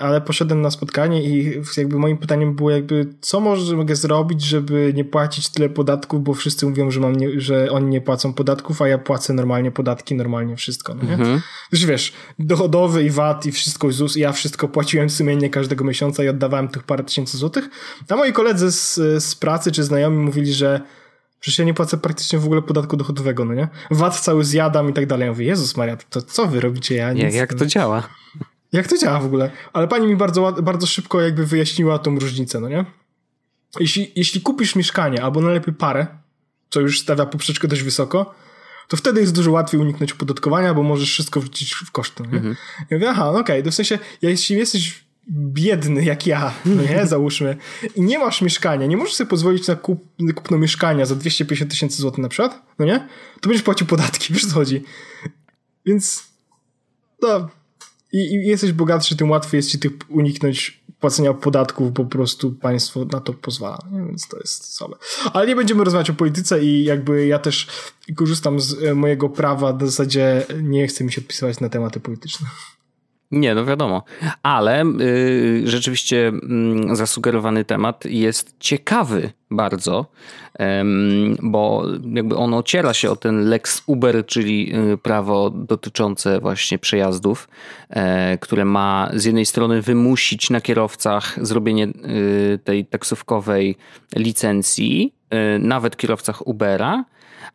ale poszedłem na spotkanie i jakby moim pytaniem było jakby, co mogę zrobić, żeby nie płacić tyle podatków, bo wszyscy mówią, że oni nie płacą podatków, a ja płacę normalnie podatki, normalnie wszystko, no nie? Już wiesz, dochodowy i VAT i wszystko ZUS i ja wszystko płaciłem sumiennie każdego miesiąca i oddawałem tych parę tysięcy złotych, a moi koledzy z pracy czy znajomi mówili, że przecież ja nie płacę praktycznie w ogóle podatku dochodowego, no nie? VAT cały zjadam i tak dalej. Ja mówię, Jezus Maria, to co wy robicie? Jak to działa? Jak to działa w ogóle? Ale pani mi bardzo, bardzo szybko jakby wyjaśniła tą różnicę, no nie? Jeśli kupisz mieszkanie, albo najlepiej parę, co już stawia poprzeczkę dość wysoko, to wtedy jest dużo łatwiej uniknąć opodatkowania, bo możesz wszystko wrzucić w koszty, no nie? Ja mówię, to w sensie, jeśli jesteś biedny jak ja, no nie, załóżmy, i nie masz mieszkania, nie możesz sobie pozwolić na kupno mieszkania za 250 tysięcy złotych na przykład, no nie, to będziesz płacił podatki, wiesz co chodzi. Więc i jesteś bogatszy, tym łatwiej jest ci tych uniknąć płacenia podatków, po prostu państwo na to pozwala, więc to jest słabe. Ale nie będziemy rozmawiać o polityce i jakby ja też korzystam z mojego prawa, w zasadzie nie chcę mi się odpisywać na tematy polityczne. Nie, no wiadomo, ale rzeczywiście zasugerowany temat jest ciekawy bardzo, bo jakby on ociera się o ten Lex Uber, czyli prawo dotyczące właśnie przejazdów, które ma z jednej strony wymusić na kierowcach zrobienie tej taksówkowej licencji, nawet kierowcach Ubera,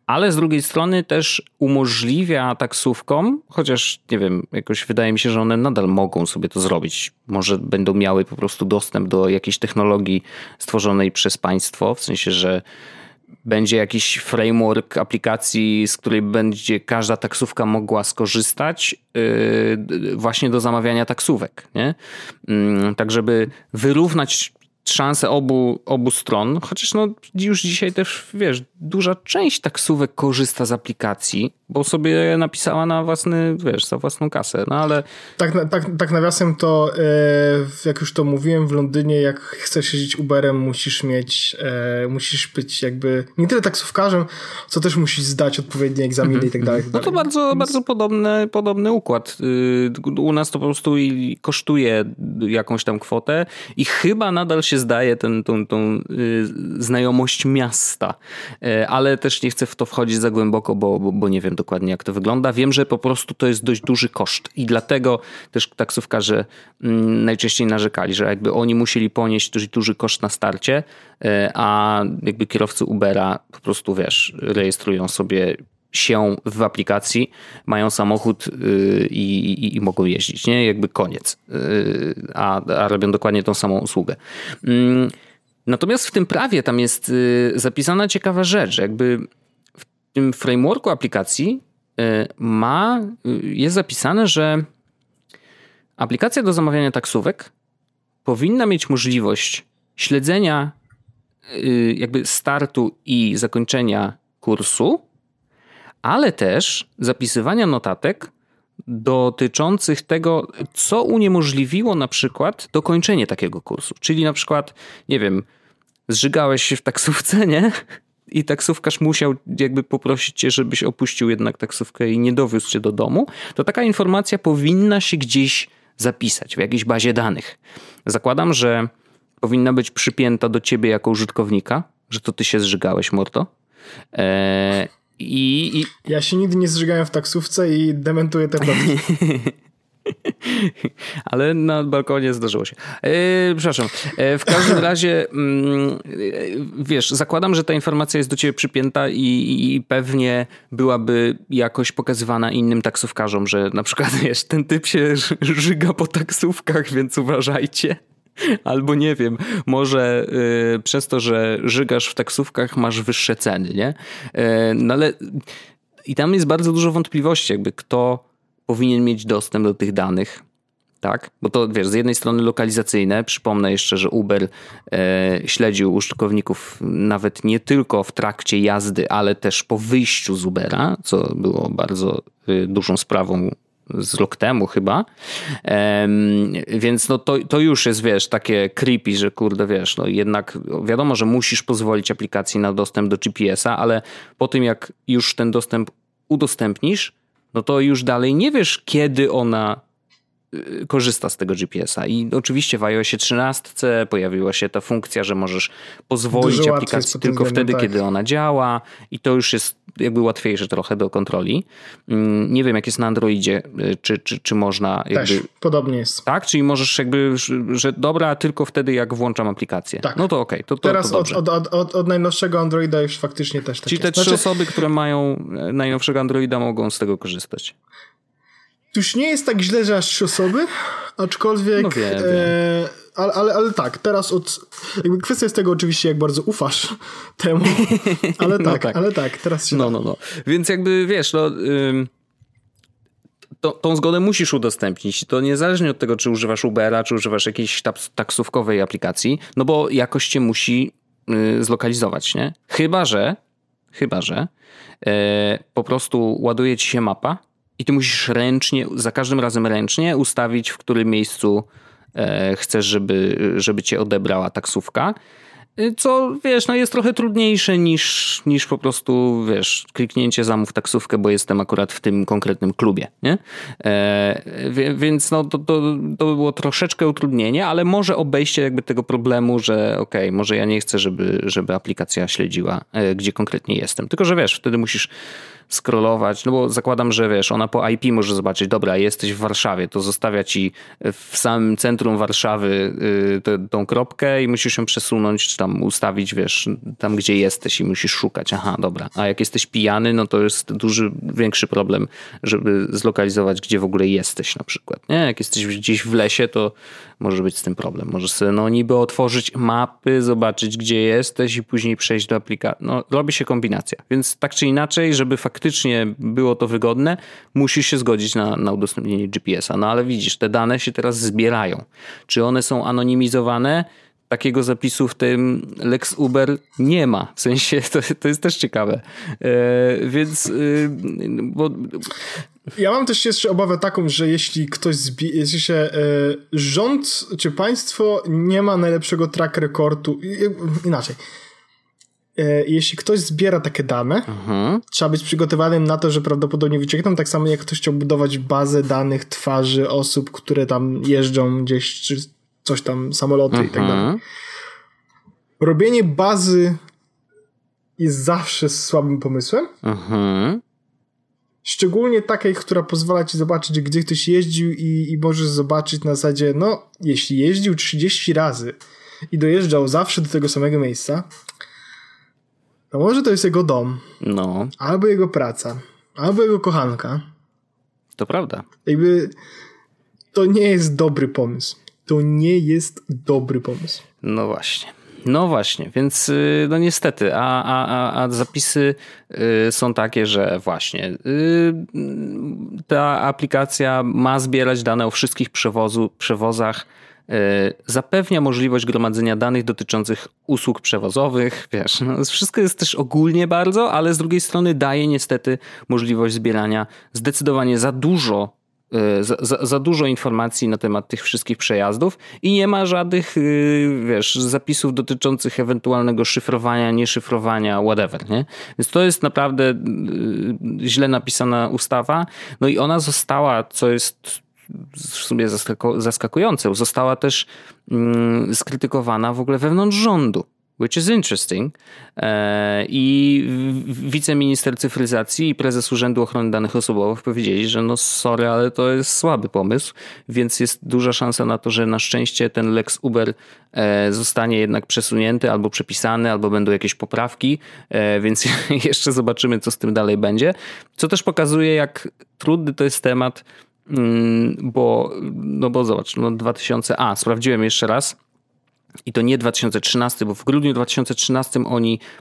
ale z drugiej strony też umożliwia taksówkom, chociaż nie wiem, jakoś wydaje mi się, że one nadal mogą sobie to zrobić. Może będą miały po prostu dostęp do jakiejś technologii stworzonej przez państwo, w sensie, że będzie jakiś framework aplikacji, z której będzie każda taksówka mogła skorzystać właśnie do zamawiania taksówek, nie? Tak, żeby wyrównać szanse obu stron, chociaż no już dzisiaj też, wiesz, duża część taksówek korzysta z aplikacji, bo sobie napisała na własny, wiesz, za własną kasę, no ale... Tak nawiasem to, jak już to mówiłem, w Londynie jak chcesz jeździć Uberem, musisz być jakby nie tyle taksówkarzem, co też musisz zdać odpowiednie egzaminy i tak dalej. No to bardzo, bardzo podobny układ. U nas to po prostu kosztuje jakąś tam kwotę i chyba nadal się zdaje tą znajomość miasta, ale też nie chcę w to wchodzić za głęboko, bo nie wiem dokładnie jak to wygląda. Wiem, że po prostu to jest dość duży koszt i dlatego też taksówkarze najczęściej narzekali, że jakby oni musieli ponieść dość duży koszt na starcie, a jakby kierowcy Ubera po prostu, wiesz, rejestrują sobie się w aplikacji, mają samochód i mogą jeździć, nie? Jakby koniec. A robią dokładnie tą samą usługę. Natomiast w tym prawie tam jest zapisana ciekawa rzecz, jakby w tym frameworku aplikacji jest zapisane, że aplikacja do zamawiania taksówek powinna mieć możliwość śledzenia jakby startu i zakończenia kursu, ale też zapisywania notatek dotyczących tego, co uniemożliwiło na przykład dokończenie takiego kursu. Czyli na przykład, nie wiem, zżygałeś się w taksówce, nie? I taksówkarz musiał jakby poprosić cię, żebyś opuścił jednak taksówkę i nie dowiózł cię do domu. To taka informacja powinna się gdzieś zapisać w jakiejś bazie danych. Zakładam, że powinna być przypięta do ciebie jako użytkownika, że to ty się zżygałeś, mordo. Ja się nigdy nie zżygałem w taksówce i dementuję te plotki. Ale na balkonie zdarzyło się. Przepraszam. W każdym razie, wiesz, zakładam, że ta informacja jest do ciebie przypięta i pewnie byłaby jakoś pokazywana innym taksówkarzom, że na przykład, wiesz, ten typ się żyga po taksówkach, więc uważajcie. Albo nie wiem, może przez to, że żygasz w taksówkach, masz wyższe ceny, nie? No ale i tam jest bardzo dużo wątpliwości, jakby kto powinien mieć dostęp do tych danych, tak? Bo to, wiesz, z jednej strony lokalizacyjne, przypomnę jeszcze, że Uber śledził użytkowników nawet nie tylko w trakcie jazdy, ale też po wyjściu z Ubera, co było bardzo dużą sprawą z rok temu chyba, więc no to już jest, wiesz, takie creepy, że kurde, wiesz, no jednak wiadomo, że musisz pozwolić aplikacji na dostęp do GPS-a, ale po tym jak już ten dostęp udostępnisz, no to już dalej nie wiesz, kiedy ona korzysta z tego GPS-a i oczywiście w iOSie 13 pojawiła się ta funkcja, że możesz pozwolić dużo aplikacji tylko wtedy, tak, kiedy ona działa i to już jest jakby łatwiejsze trochę do kontroli. Nie wiem, jak jest na Androidzie, czy można... Jakby... Też, podobnie jest. Tak? Czyli możesz jakby, że dobra, tylko wtedy jak włączam aplikację. Tak. No to okej. To teraz to od najnowszego Androida już faktycznie też tak czyli jest. Czyli te trzy osoby, które mają najnowszego Androida, mogą z tego korzystać. Już nie jest tak źle, że aż 3 osoby, aczkolwiek... No wiem. Ale tak, teraz jakby kwestia jest tego oczywiście, jak bardzo ufasz temu, ale tak, no tak. Ale tak, teraz się no. Więc jakby, wiesz, no... Tą zgodę musisz udostępnić. To niezależnie od tego, czy używasz Ubera, czy używasz jakiejś taksówkowej aplikacji, no bo jakoś cię musi zlokalizować, nie? Chyba że po prostu ładuje ci się mapa i ty musisz ręcznie, za każdym razem ręcznie ustawić, w którym miejscu chcesz, żeby cię odebrała taksówka. Co, wiesz, no jest trochę trudniejsze niż po prostu, wiesz, kliknięcie zamów taksówkę, bo jestem akurat w tym konkretnym klubie, nie? Więc no to by było troszeczkę utrudnienie, ale może obejście jakby tego problemu, że okej, może ja nie chcę, żeby aplikacja śledziła, gdzie konkretnie jestem. Tylko, że wiesz, wtedy musisz scrollować, no bo zakładam, że wiesz, ona po IP może zobaczyć, dobra, jesteś w Warszawie, to zostawia ci w samym centrum Warszawy tą kropkę i musisz ją przesunąć, czy tam ustawić, wiesz, tam gdzie jesteś i musisz szukać, aha, dobra. A jak jesteś pijany, no to jest większy problem, żeby zlokalizować, gdzie w ogóle jesteś na przykład, nie? Jak jesteś gdzieś w lesie, to może być z tym problem. Możesz sobie no niby otworzyć mapy, zobaczyć, gdzie jesteś i później przejść do aplikacji. No, robi się kombinacja. Więc tak czy inaczej, żeby faktycznie było to wygodne, musisz się zgodzić na udostępnienie GPS-a. No ale widzisz, te dane się teraz zbierają. Czy one są anonimizowane? Takiego zapisu w tym Lex Uber nie ma. W sensie to jest też ciekawe. Więc ja mam też jeszcze obawę taką, że jeśli ktoś jeśli się rząd czy państwo nie ma najlepszego track recordu, inaczej. Jeśli ktoś zbiera takie dane, trzeba być przygotowanym na to, że prawdopodobnie wyciekną, tak samo jak ktoś chciał budować bazę danych twarzy osób, które tam jeżdżą gdzieś, czy coś tam, samoloty i tak dalej. Robienie bazy jest zawsze słabym pomysłem. Szczególnie takiej, która pozwala ci zobaczyć, gdzie ktoś jeździł i możesz zobaczyć na zasadzie, no, jeśli jeździł 30 razy i dojeżdżał zawsze do tego samego miejsca, to może to jest jego dom. No. Albo jego praca. Albo jego kochanka. To prawda. Jakby to nie jest dobry pomysł. To nie jest dobry pomysł. No właśnie. No właśnie, więc no niestety, a zapisy są takie, że właśnie ta aplikacja ma zbierać dane o wszystkich przewozach, zapewnia możliwość gromadzenia danych dotyczących usług przewozowych, wiesz, no wszystko jest też ogólnie bardzo, ale z drugiej strony daje niestety możliwość zbierania zdecydowanie za dużo informacji na temat tych wszystkich przejazdów i nie ma żadnych, wiesz, zapisów dotyczących ewentualnego szyfrowania, nieszyfrowania, whatever, nie? Więc to jest naprawdę źle napisana ustawa. No i ona została, co jest w sumie zaskakujące, została też skrytykowana w ogóle wewnątrz rządu. Which is interesting. I wiceminister cyfryzacji i prezes Urzędu Ochrony Danych Osobowych powiedzieli, że no sorry, ale to jest słaby pomysł, więc jest duża szansa na to, że na szczęście ten Lex Uber zostanie jednak przesunięty albo przepisany, albo będą jakieś poprawki, więc jeszcze zobaczymy, co z tym dalej będzie. Co też pokazuje, jak trudny to jest temat, bo zobacz, no 2000, sprawdziłem jeszcze raz, i to nie 2013, bo w grudniu 2013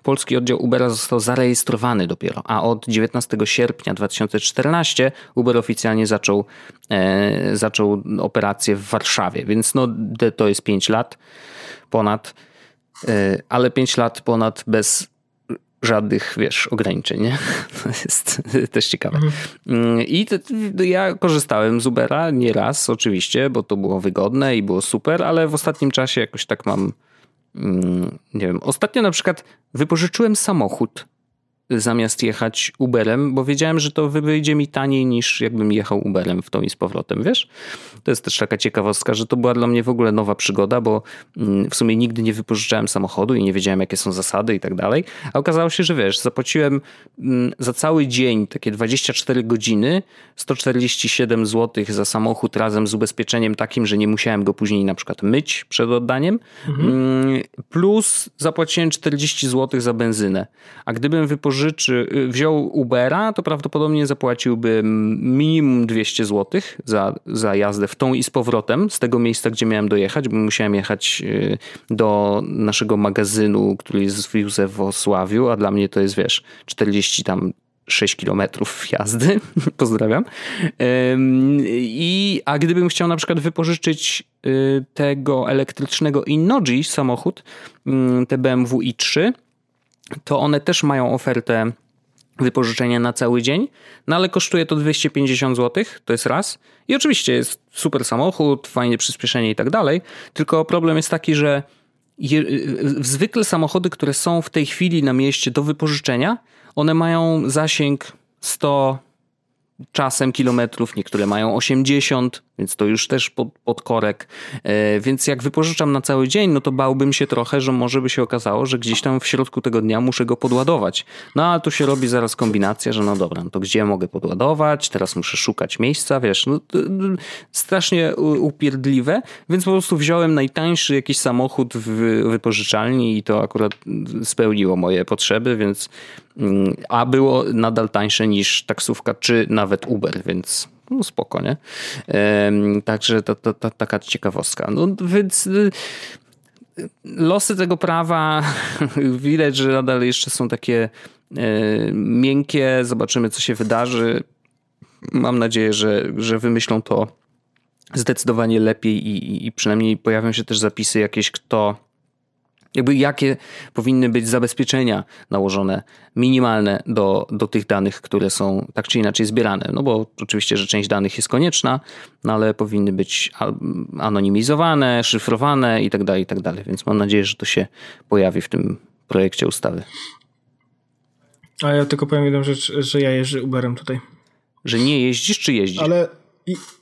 polski oddział Ubera został zarejestrowany dopiero, a od 19 sierpnia 2014 Uber oficjalnie zaczął operację w Warszawie, więc no to jest 5 lat ponad, ale 5 lat ponad bez żadnych, wiesz, ograniczeń, nie? To jest też ciekawe. I ja korzystałem z Ubera nieraz oczywiście, bo to było wygodne i było super, ale w ostatnim czasie jakoś tak mam, nie wiem, ostatnio na przykład wypożyczyłem samochód zamiast jechać Uberem, bo wiedziałem, że to wyjdzie mi taniej niż jakbym jechał Uberem w tą i z powrotem, wiesz? To jest też taka ciekawostka, że to była dla mnie w ogóle nowa przygoda, bo w sumie nigdy nie wypożyczałem samochodu i nie wiedziałem, jakie są zasady i tak dalej, a okazało się, że wiesz, zapłaciłem za cały dzień, takie 24 godziny, 147 zł za samochód razem z ubezpieczeniem takim, że nie musiałem go później na przykład myć przed oddaniem, plus zapłaciłem 40 zł za benzynę, a gdybym wziął Ubera, to prawdopodobnie zapłaciłbym minimum 200 zł za jazdę w tą i z powrotem z tego miejsca, gdzie miałem dojechać, bo musiałem jechać do naszego magazynu, który jest w Józefosławiu, a dla mnie to jest, wiesz, 46 kilometrów jazdy. Pozdrawiam. A gdybym chciał na przykład wypożyczyć tego elektrycznego Innogy samochód, te BMW i3, to one też mają ofertę wypożyczenia na cały dzień, no ale kosztuje to 250 zł, to jest raz. I oczywiście jest super samochód, fajne przyspieszenie i tak dalej, tylko problem jest taki, że zwykle samochody, które są w tej chwili na mieście do wypożyczenia, one mają zasięg 100 czasem kilometrów, niektóre mają 80, więc to już też pod korek. Więc jak wypożyczam na cały dzień, no to bałbym się trochę, że może by się okazało, że gdzieś tam w środku tego dnia muszę go podładować. No a tu się robi zaraz kombinacja, że no dobra, no to gdzie mogę podładować? Teraz muszę szukać miejsca, wiesz, no strasznie upierdliwe, więc po prostu wziąłem najtańszy jakiś samochód w wypożyczalni i to akurat spełniło moje potrzeby, więc a było nadal tańsze niż taksówka czy nawet Uber, więc no spoko, nie? Także taka ciekawostka. No więc losy tego prawa widać, że nadal jeszcze są takie miękkie. Zobaczymy, co się wydarzy. Mam nadzieję, że wymyślą to zdecydowanie lepiej i przynajmniej pojawią się też zapisy jakieś, jakie powinny być zabezpieczenia nałożone minimalne do tych danych, które są tak czy inaczej zbierane. No bo oczywiście, że część danych jest konieczna, no ale powinny być anonimizowane, szyfrowane i tak dalej, więc mam nadzieję, że to się pojawi w tym projekcie ustawy. A ja tylko powiem jedną rzecz, że ja jeżdżę Uberem tutaj. Że nie jeździsz, czy jeździsz? Ale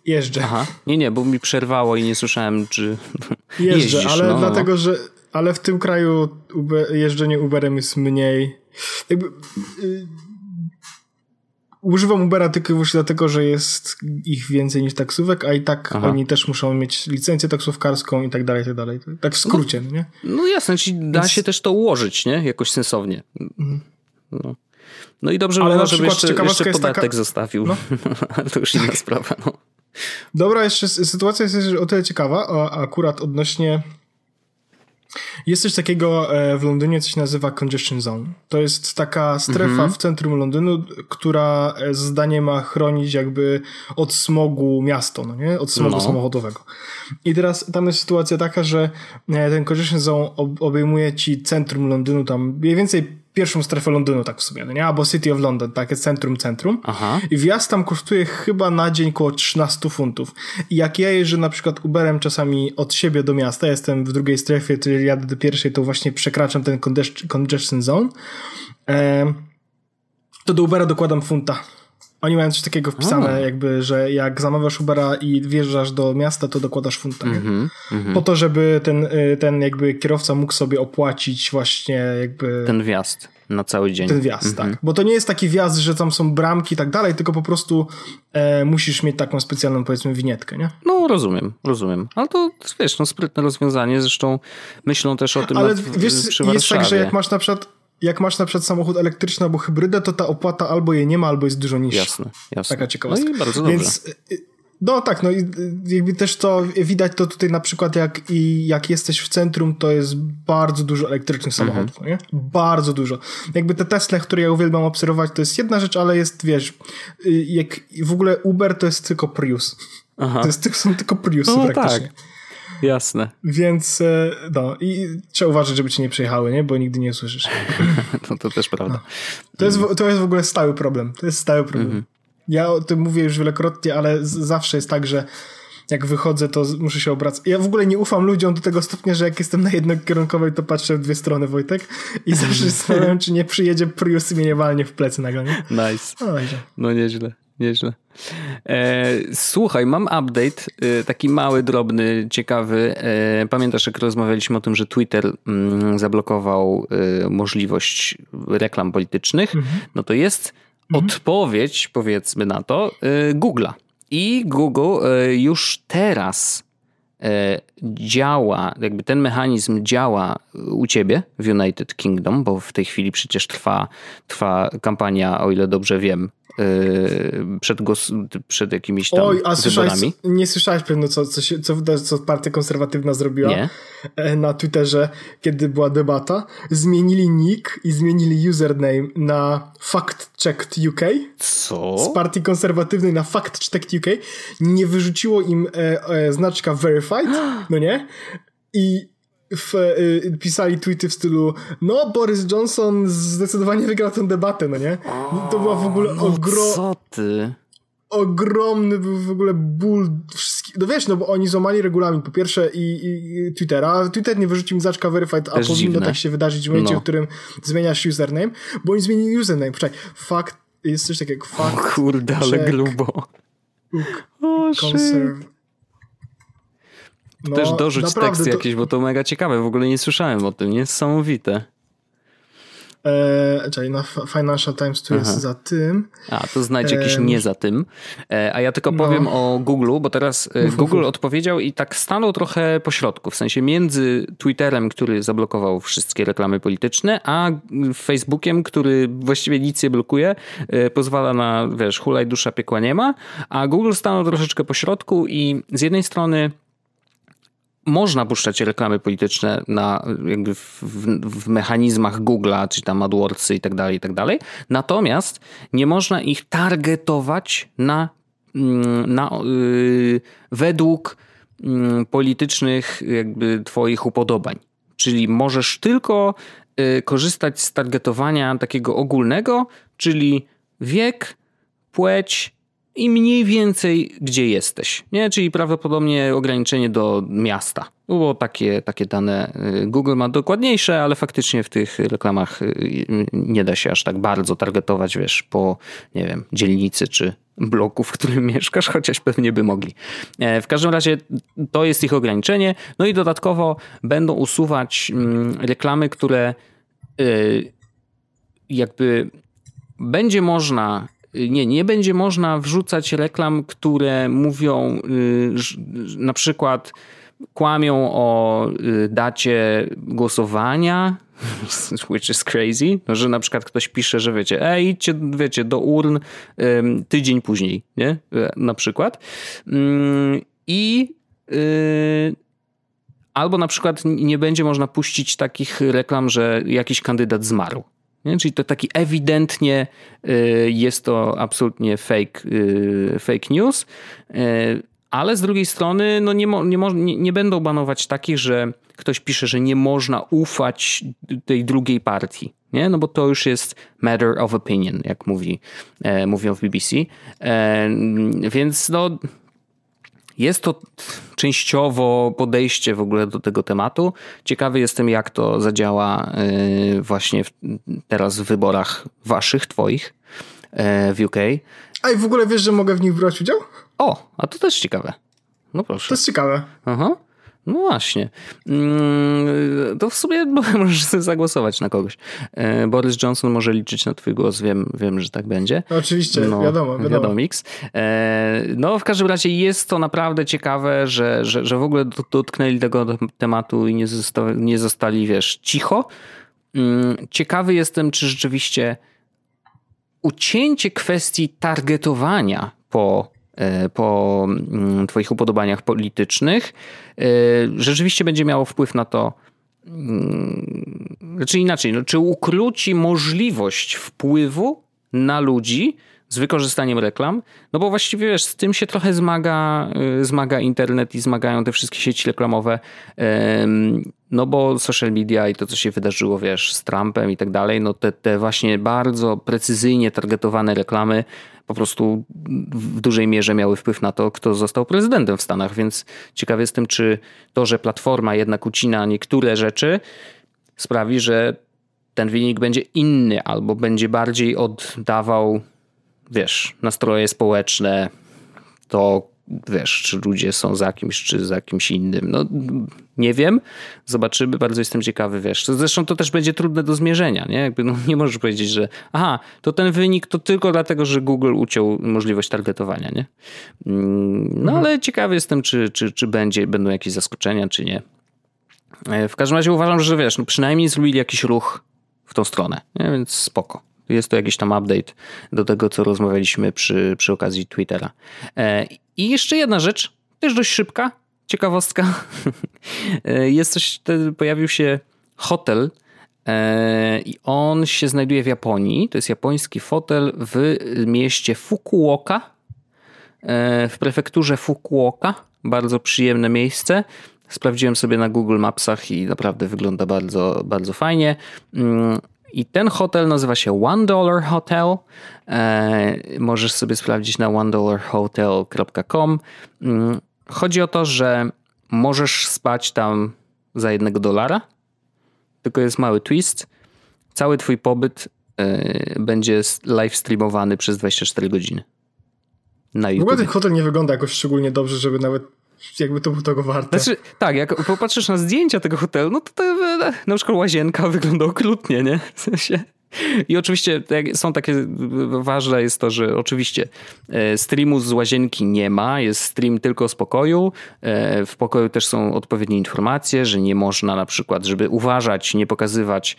jeżdżę. Aha. Nie, bo mi przerwało i nie słyszałem, czy jeździsz. Ale no, dlatego, że ale w tym kraju jeżdżenie Uberem jest mniej. Używam Ubera tylko dlatego, że jest ich więcej niż taksówek, a i tak oni też muszą mieć licencję taksówkarską i tak dalej, i tak dalej. Tak w skrócie, no, nie? No jasne, czyli da się też to ułożyć, nie? Jakoś sensownie. No. No i dobrze by było, żeby jeszcze podatek zostawił. No. Ale to już inna sprawa. No. Dobra, jeszcze sytuacja jest o tyle ciekawa, akurat odnośnie. Jest coś takiego w Londynie, co się nazywa congestion zone. To jest taka strefa w centrum Londynu, która zdaniem ma chronić jakby od smogu miasto, no nie? Od smogu samochodowego. I teraz tam jest sytuacja taka, że ten congestion zone obejmuje ci centrum Londynu, tam mniej więcej pierwszą strefę Londynu, tak w sumie, no nie? Albo City of London, takie centrum. Aha. I wjazd tam kosztuje chyba na dzień około 13 funtów. I jak ja jeżdżę na przykład Uberem czasami od siebie do miasta, jestem w drugiej strefie, czyli jadę do pierwszej, to właśnie przekraczam ten congestion zone, to do Ubera dokładam funta. Oni mają coś takiego wpisane, jakby, że jak zamawiasz Ubera i wjeżdżasz do miasta, to dokładasz funta. Po to, żeby ten jakby kierowca mógł sobie opłacić właśnie jakby ten wjazd na cały dzień. Ten wjazd, tak. Bo to nie jest taki wjazd, że tam są bramki i tak dalej, tylko po prostu musisz mieć taką specjalną, powiedzmy, winietkę, nie? No, rozumiem. Ale to, wiesz, no sprytne rozwiązanie, zresztą myślą też o tym przy Warszawie. Jest tak, że jak masz na przykład samochód elektryczny albo hybrydę, to ta opłata albo jej nie ma, albo jest dużo niższa. Jasne. Taka ciekawostka. No i bardzo dobrze. Więc, no tak, no i jakby też to widać to tutaj na przykład jak jesteś w centrum, to jest bardzo dużo elektrycznych samochodów, nie? Bardzo dużo. Jakby te Tesla, które ja uwielbiam obserwować, to jest jedna rzecz, ale jest, wiesz, jak w ogóle Uber to jest tylko Prius. Aha. To są tylko Priusy praktycznie. Tak. Jasne. Więc no i trzeba uważać, żeby cię nie przejechały, nie? Bo nigdy nie usłyszysz. To też prawda. No. To jest w ogóle stały problem. To jest stały problem. Ja o tym mówię już wielokrotnie, ale zawsze jest tak, że jak wychodzę, to muszę się obracać. Ja w ogóle nie ufam ludziom do tego stopnia, że jak jestem na jednokierunkowej, to patrzę w dwie strony, Wojtek, i zawsze zastanawiam, czy nie przyjedzie Prius i mnie nie walnie w plecy nagle. Nice. No nieźle. Słuchaj, mam update, taki mały, drobny, ciekawy. Pamiętasz, jak rozmawialiśmy o tym, że Twitter zablokował możliwość reklam politycznych? No to jest odpowiedź, powiedzmy, na to Google'a. I Google już teraz działa, jakby ten mechanizm działa u ciebie w United Kingdom, bo w tej chwili przecież trwa kampania, o ile dobrze wiem, przed jakimiś tam wyborami. Nie słyszałeś pewno, co partia konserwatywna zrobiła na Twitterze, kiedy była debata. Zmienili nick i zmienili username na fact-checked UK. Co? Z partii konserwatywnej na fact-checked UK. Nie wyrzuciło im znaczka verified, no nie? I pisali tweety w stylu: no, Boris Johnson zdecydowanie wygrał tę debatę, no nie? To była w ogóle ogromny był w ogóle ból. No wiesz, no bo oni złamali regulamin, po pierwsze, i Twittera. Twitter nie wyrzucił mi zaczka Verified, a powinno dziwne. Tak się wydarzyć w momencie, w którym zmieniasz username, bo oni zmienili username. Poczekaj, fakt, jest coś takiego, fakt. O kurde, ale check, grubo. No, też dorzuć naprawdę, teksty jakieś, bo to mega ciekawe. W ogóle nie słyszałem o tym, niesamowite. Czyli na Financial Times tu jest za tym. A, to znajdź jakiś nie za tym. A ja tylko powiem o Google'u, bo teraz Google odpowiedział i tak stanął trochę po środku, w sensie między Twitterem, który zablokował wszystkie reklamy polityczne, a Facebookiem, który właściwie nic nie blokuje, pozwala na, wiesz, hulaj dusza, piekła nie ma, a Google stanął troszeczkę po środku i z jednej strony można puszczać reklamy polityczne na, jakby w mechanizmach Google'a, czy tam AdWords'y i tak dalej, natomiast nie można ich targetować według politycznych jakby twoich upodobań. Czyli możesz tylko korzystać z targetowania takiego ogólnego, czyli wiek, płeć, i mniej więcej gdzie jesteś, nie? Czyli prawdopodobnie ograniczenie do miasta, bo takie dane Google ma dokładniejsze, ale faktycznie w tych reklamach nie da się aż tak bardzo targetować, wiesz, po, nie wiem, dzielnicy czy bloku, w którym mieszkasz, chociaż pewnie by mogli. W każdym razie to jest ich ograniczenie, no i dodatkowo będą usuwać reklamy, które jakby będzie można... Nie będzie można wrzucać reklam, które mówią, na przykład kłamią o dacie głosowania, which is crazy, że na przykład ktoś pisze, że wiecie, idźcie, wiecie, do urn tydzień później, nie? Na przykład. I albo na przykład nie będzie można puścić takich reklam, że jakiś kandydat zmarł. Nie? Czyli to taki ewidentnie jest to absolutnie fake news, ale z drugiej strony no nie będą banować takich, że ktoś pisze, że nie można ufać tej drugiej partii, nie? No bo to już jest matter of opinion, jak mówią w BBC, więc no... Jest to częściowo podejście w ogóle do tego tematu. Ciekawy jestem, jak to zadziała właśnie teraz w wyborach waszych, twoich w UK. A i w ogóle wiesz, że mogę w nich brać udział? O, a to też ciekawe. No proszę. To jest ciekawe. Aha. No właśnie. To w sumie możesz zagłosować na kogoś. Boris Johnson może liczyć na twój głos. Wiem, że tak będzie. No oczywiście, no, wiadomo. No w każdym razie jest to naprawdę ciekawe, że w ogóle dotknęli tego tematu i nie zostali, wiesz, cicho. Ciekawy jestem, czy rzeczywiście ucięcie kwestii targetowania po twoich upodobaniach politycznych rzeczywiście będzie miało wpływ na to, czy inaczej, no, czy ukróci możliwość wpływu na ludzi z wykorzystaniem reklam, no bo właściwie wiesz, z tym się trochę zmaga internet i zmagają te wszystkie sieci reklamowe, no bo social media i to, co się wydarzyło, wiesz, z Trumpem i tak dalej, no te właśnie bardzo precyzyjnie targetowane reklamy po prostu w dużej mierze miały wpływ na to, kto został prezydentem w Stanach, więc ciekaw jestem, czy to, że platforma jednak ucina niektóre rzeczy, sprawi, że ten wynik będzie inny albo będzie bardziej oddawał, wiesz, nastroje społeczne, to wiesz, czy ludzie są za kimś, czy za kimś innym. No nie wiem, zobaczymy, bardzo jestem ciekawy, wiesz. Zresztą to też będzie trudne do zmierzenia, nie? Jakby, no, nie możesz powiedzieć, że to ten wynik to tylko dlatego, że Google uciął możliwość targetowania, nie? No ale ciekawy jestem, czy będą jakieś zaskoczenia, czy nie. W każdym razie uważam, że wiesz, no przynajmniej zrobili jakiś ruch w tą stronę, nie? Więc spoko. Jest to jakiś tam update do tego, co rozmawialiśmy przy okazji Twittera. I jeszcze jedna rzecz, też dość szybka, ciekawostka. Jest coś, pojawił się hotel i on się znajduje w Japonii. To jest japoński hotel w mieście Fukuoka, w prefekturze Fukuoka. Bardzo przyjemne miejsce. Sprawdziłem sobie na Google Mapsach i naprawdę wygląda bardzo, bardzo fajnie. I ten hotel nazywa się One Dollar Hotel. Możesz sobie sprawdzić na onedollarhotel.com. Chodzi o to, że możesz spać tam za $1, tylko jest mały twist. Cały twój pobyt będzie live streamowany przez 24 godziny na YouTube. W ogóle ten hotel nie wygląda jakoś szczególnie dobrze, żeby nawet jakby to było tego warte. Znaczy, tak, jak popatrzysz na zdjęcia tego hotelu, no to na przykład łazienka wygląda okrutnie, nie? W sensie. I oczywiście są takie, ważne jest to, że oczywiście streamu z łazienki nie ma, jest stream tylko z pokoju. W pokoju też są odpowiednie informacje, że nie można na przykład, żeby uważać, nie pokazywać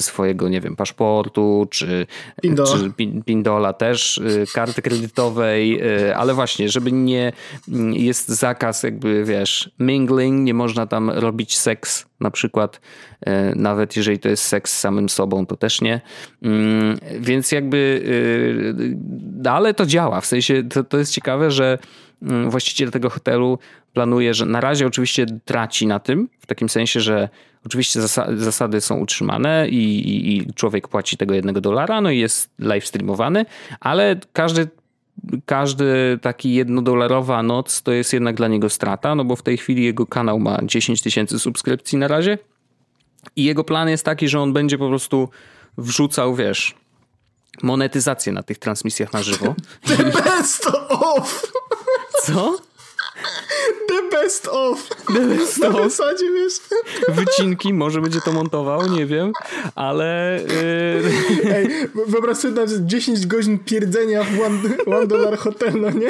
swojego, nie wiem, paszportu czy pindola też, karty kredytowej, ale właśnie, żeby nie, jest zakaz jakby, wiesz, mingling, nie można tam robić seks na przykład, nawet jeżeli to jest seks z samym sobą, to też nie. Więc jakby, ale to działa. W sensie to jest ciekawe, że właściciel tego hotelu planuje, że na razie oczywiście traci na tym, w takim sensie, że oczywiście zasady są utrzymane i człowiek płaci tego $1, no i jest live streamowany, ale każdy taki $1 noc to jest jednak dla niego strata, no bo w tej chwili jego kanał ma 10 000 subskrypcji na razie i jego plan jest taki, że on będzie po prostu wrzucał, wiesz, monetyzację na tych transmisjach na żywo. The best of! Co? The best of! The best of! W zasadzie, wiesz? Wycinki, może będzie to montował, nie wiem, ale... Ej, wyobraź sobie, 10 godzin pierdzenia w $1 Hotel, no nie?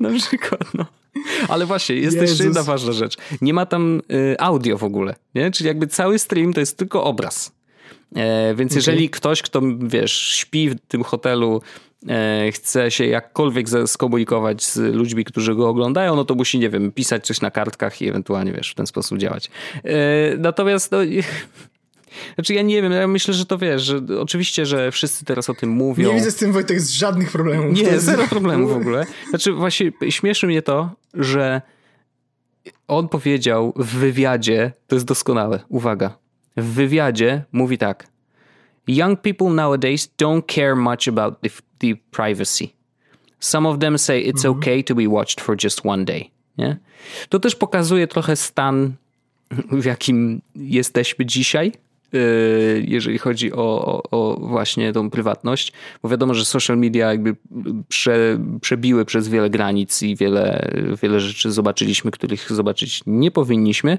Na przykład, no. Ale właśnie, jest jeszcze jedna ważna rzecz. Nie ma tam audio w ogóle, nie? Czyli jakby cały stream to jest tylko obraz. Więc jeżeli ktoś, kto, wiesz, śpi w tym hotelu, chce się jakkolwiek skomunikować z ludźmi, którzy go oglądają, no to musi, nie wiem, pisać coś na kartkach i ewentualnie, wiesz, w ten sposób działać. Natomiast, no... Znaczy ja nie wiem, ja myślę, że to, wiesz, że oczywiście, że wszyscy teraz o tym mówią. Nie widzę z tym, Wojtek, żadnych problemów. Nie, zero problemów w ogóle. Znaczy właśnie śmieszy mnie to, że on powiedział w wywiadzie, to jest doskonałe, uwaga, w wywiadzie mówi tak: Young people nowadays don't care much about the privacy. Some of them say it's okay to be watched for just one day. Nie? To też pokazuje trochę stan, w jakim jesteśmy dzisiaj, jeżeli chodzi o właśnie tą prywatność, bo wiadomo, że social media jakby przebiły przez wiele granic i wiele rzeczy zobaczyliśmy, których zobaczyć nie powinniśmy.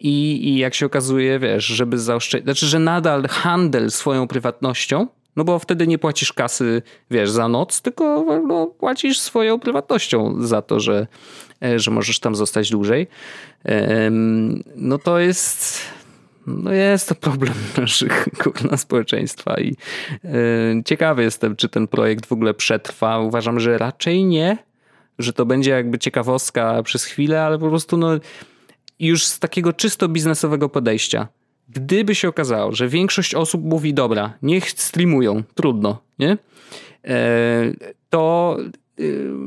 I jak się okazuje, wiesz, żeby zaoszczędzić, znaczy, że nadal handel swoją prywatnością, no bo wtedy nie płacisz kasy, wiesz, za noc, tylko no, płacisz swoją prywatnością za to, że możesz tam zostać dłużej. No to jest... No jest to problem naszych, kurna, społeczeństwa i ciekawy jestem, czy ten projekt w ogóle przetrwa. Uważam, że raczej nie, że to będzie jakby ciekawostka przez chwilę, ale po prostu no już z takiego czysto biznesowego podejścia. Gdyby się okazało, że większość osób mówi, dobra, niech streamują, trudno, nie? To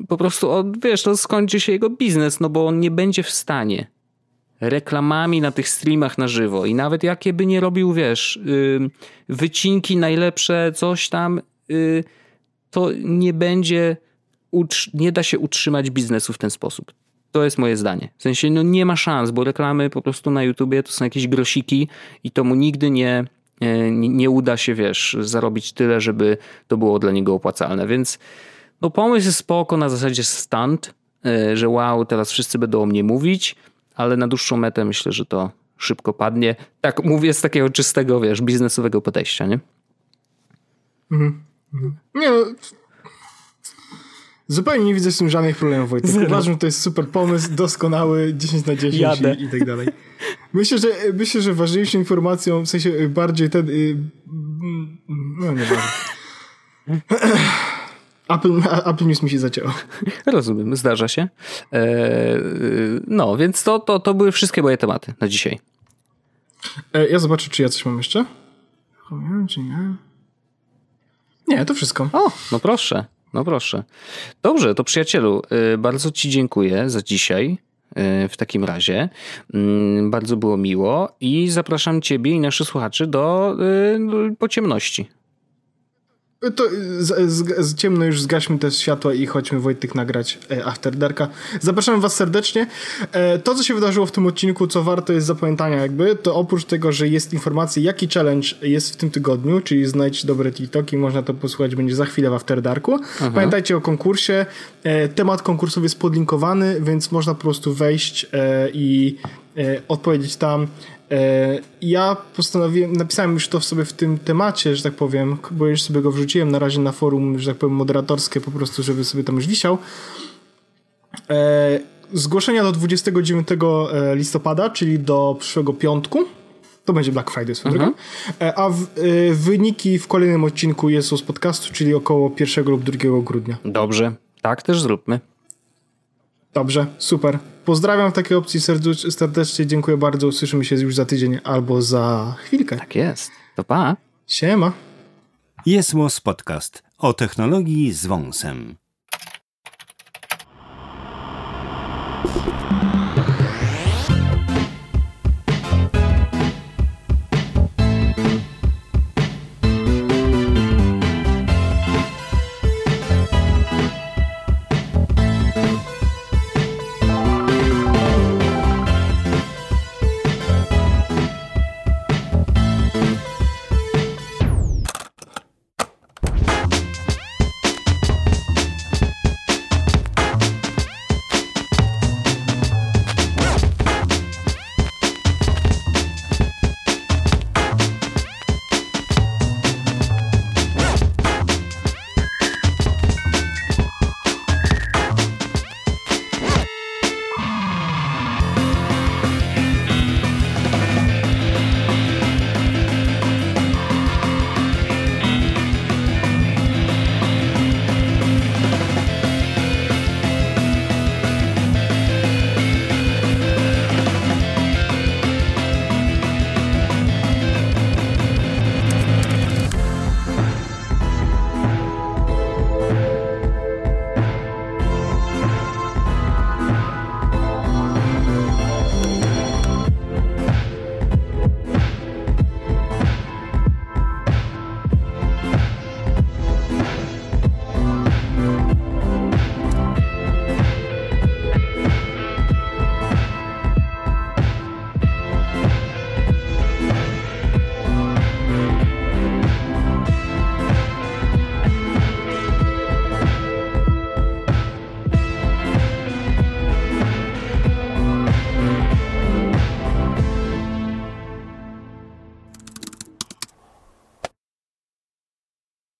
po prostu, wiesz, to skończy się jego biznes, no bo on nie będzie w stanie reklamami na tych streamach na żywo i nawet jakie by nie robił, wiesz, wycinki najlepsze, coś tam, to nie będzie, nie da się utrzymać biznesu w ten sposób. To jest moje zdanie. W sensie no nie ma szans, bo reklamy po prostu na YouTubie to są jakieś grosiki i to mu nigdy nie uda się, wiesz, zarobić tyle, żeby to było dla niego opłacalne. Więc no pomysł jest spoko na zasadzie stunt, że wow, teraz wszyscy będą o mnie mówić, ale na dłuższą metę myślę, że to szybko padnie. Tak mówię z takiego czystego, wiesz, biznesowego podejścia, nie? Nie, no... Zupełnie nie widzę z tym żadnych problemów, Wojtek. Uważam, że to jest super pomysł, doskonały, 10/10 i tak dalej. Myślę, że ważniejszą informacją, w sensie bardziej ten... No nie wiem. Apple News mi się zacięło. Rozumiem, zdarza się. No, więc to były wszystkie moje tematy na dzisiaj. Ja zobaczę, czy ja coś mam jeszcze. Czy nie? Nie, to wszystko. O, no proszę. Dobrze, to przyjacielu, bardzo ci dziękuję za dzisiaj. w takim razie. Bardzo było miło i zapraszam ciebie i naszych słuchaczy do pociemności. To ciemno już, zgaśmy te światła i chodźmy, Wojtek, nagrać After Darka. Zapraszam was serdecznie. To, co się wydarzyło w tym odcinku, co warto jest zapamiętania jakby, to oprócz tego, że jest informacja, jaki challenge jest w tym tygodniu, czyli znajdź dobre TikToki, można to posłuchać, będzie za chwilę w After Darku. Aha. Pamiętajcie o konkursie. Temat konkursów jest podlinkowany, więc można po prostu wejść i odpowiedzieć tam. Ja postanowiłem, napisałem już to sobie w tym temacie, że tak powiem, bo już sobie go wrzuciłem na razie na forum, że tak powiem, moderatorskie po prostu, żeby sobie tam już wisiał. Zgłoszenia do 29 listopada, czyli do przyszłego piątku. To będzie Black Friday swoją drogą. A wyniki w kolejnym odcinku jest z podcastu, czyli około 1 lub 2 grudnia. Dobrze, tak też zróbmy. Dobrze, super. Pozdrawiam w takiej opcji serdecznie, dziękuję bardzo. Usłyszymy się już za tydzień albo za chwilkę. Tak jest. To pa. Siema. Jest podcast o technologii z wąsem.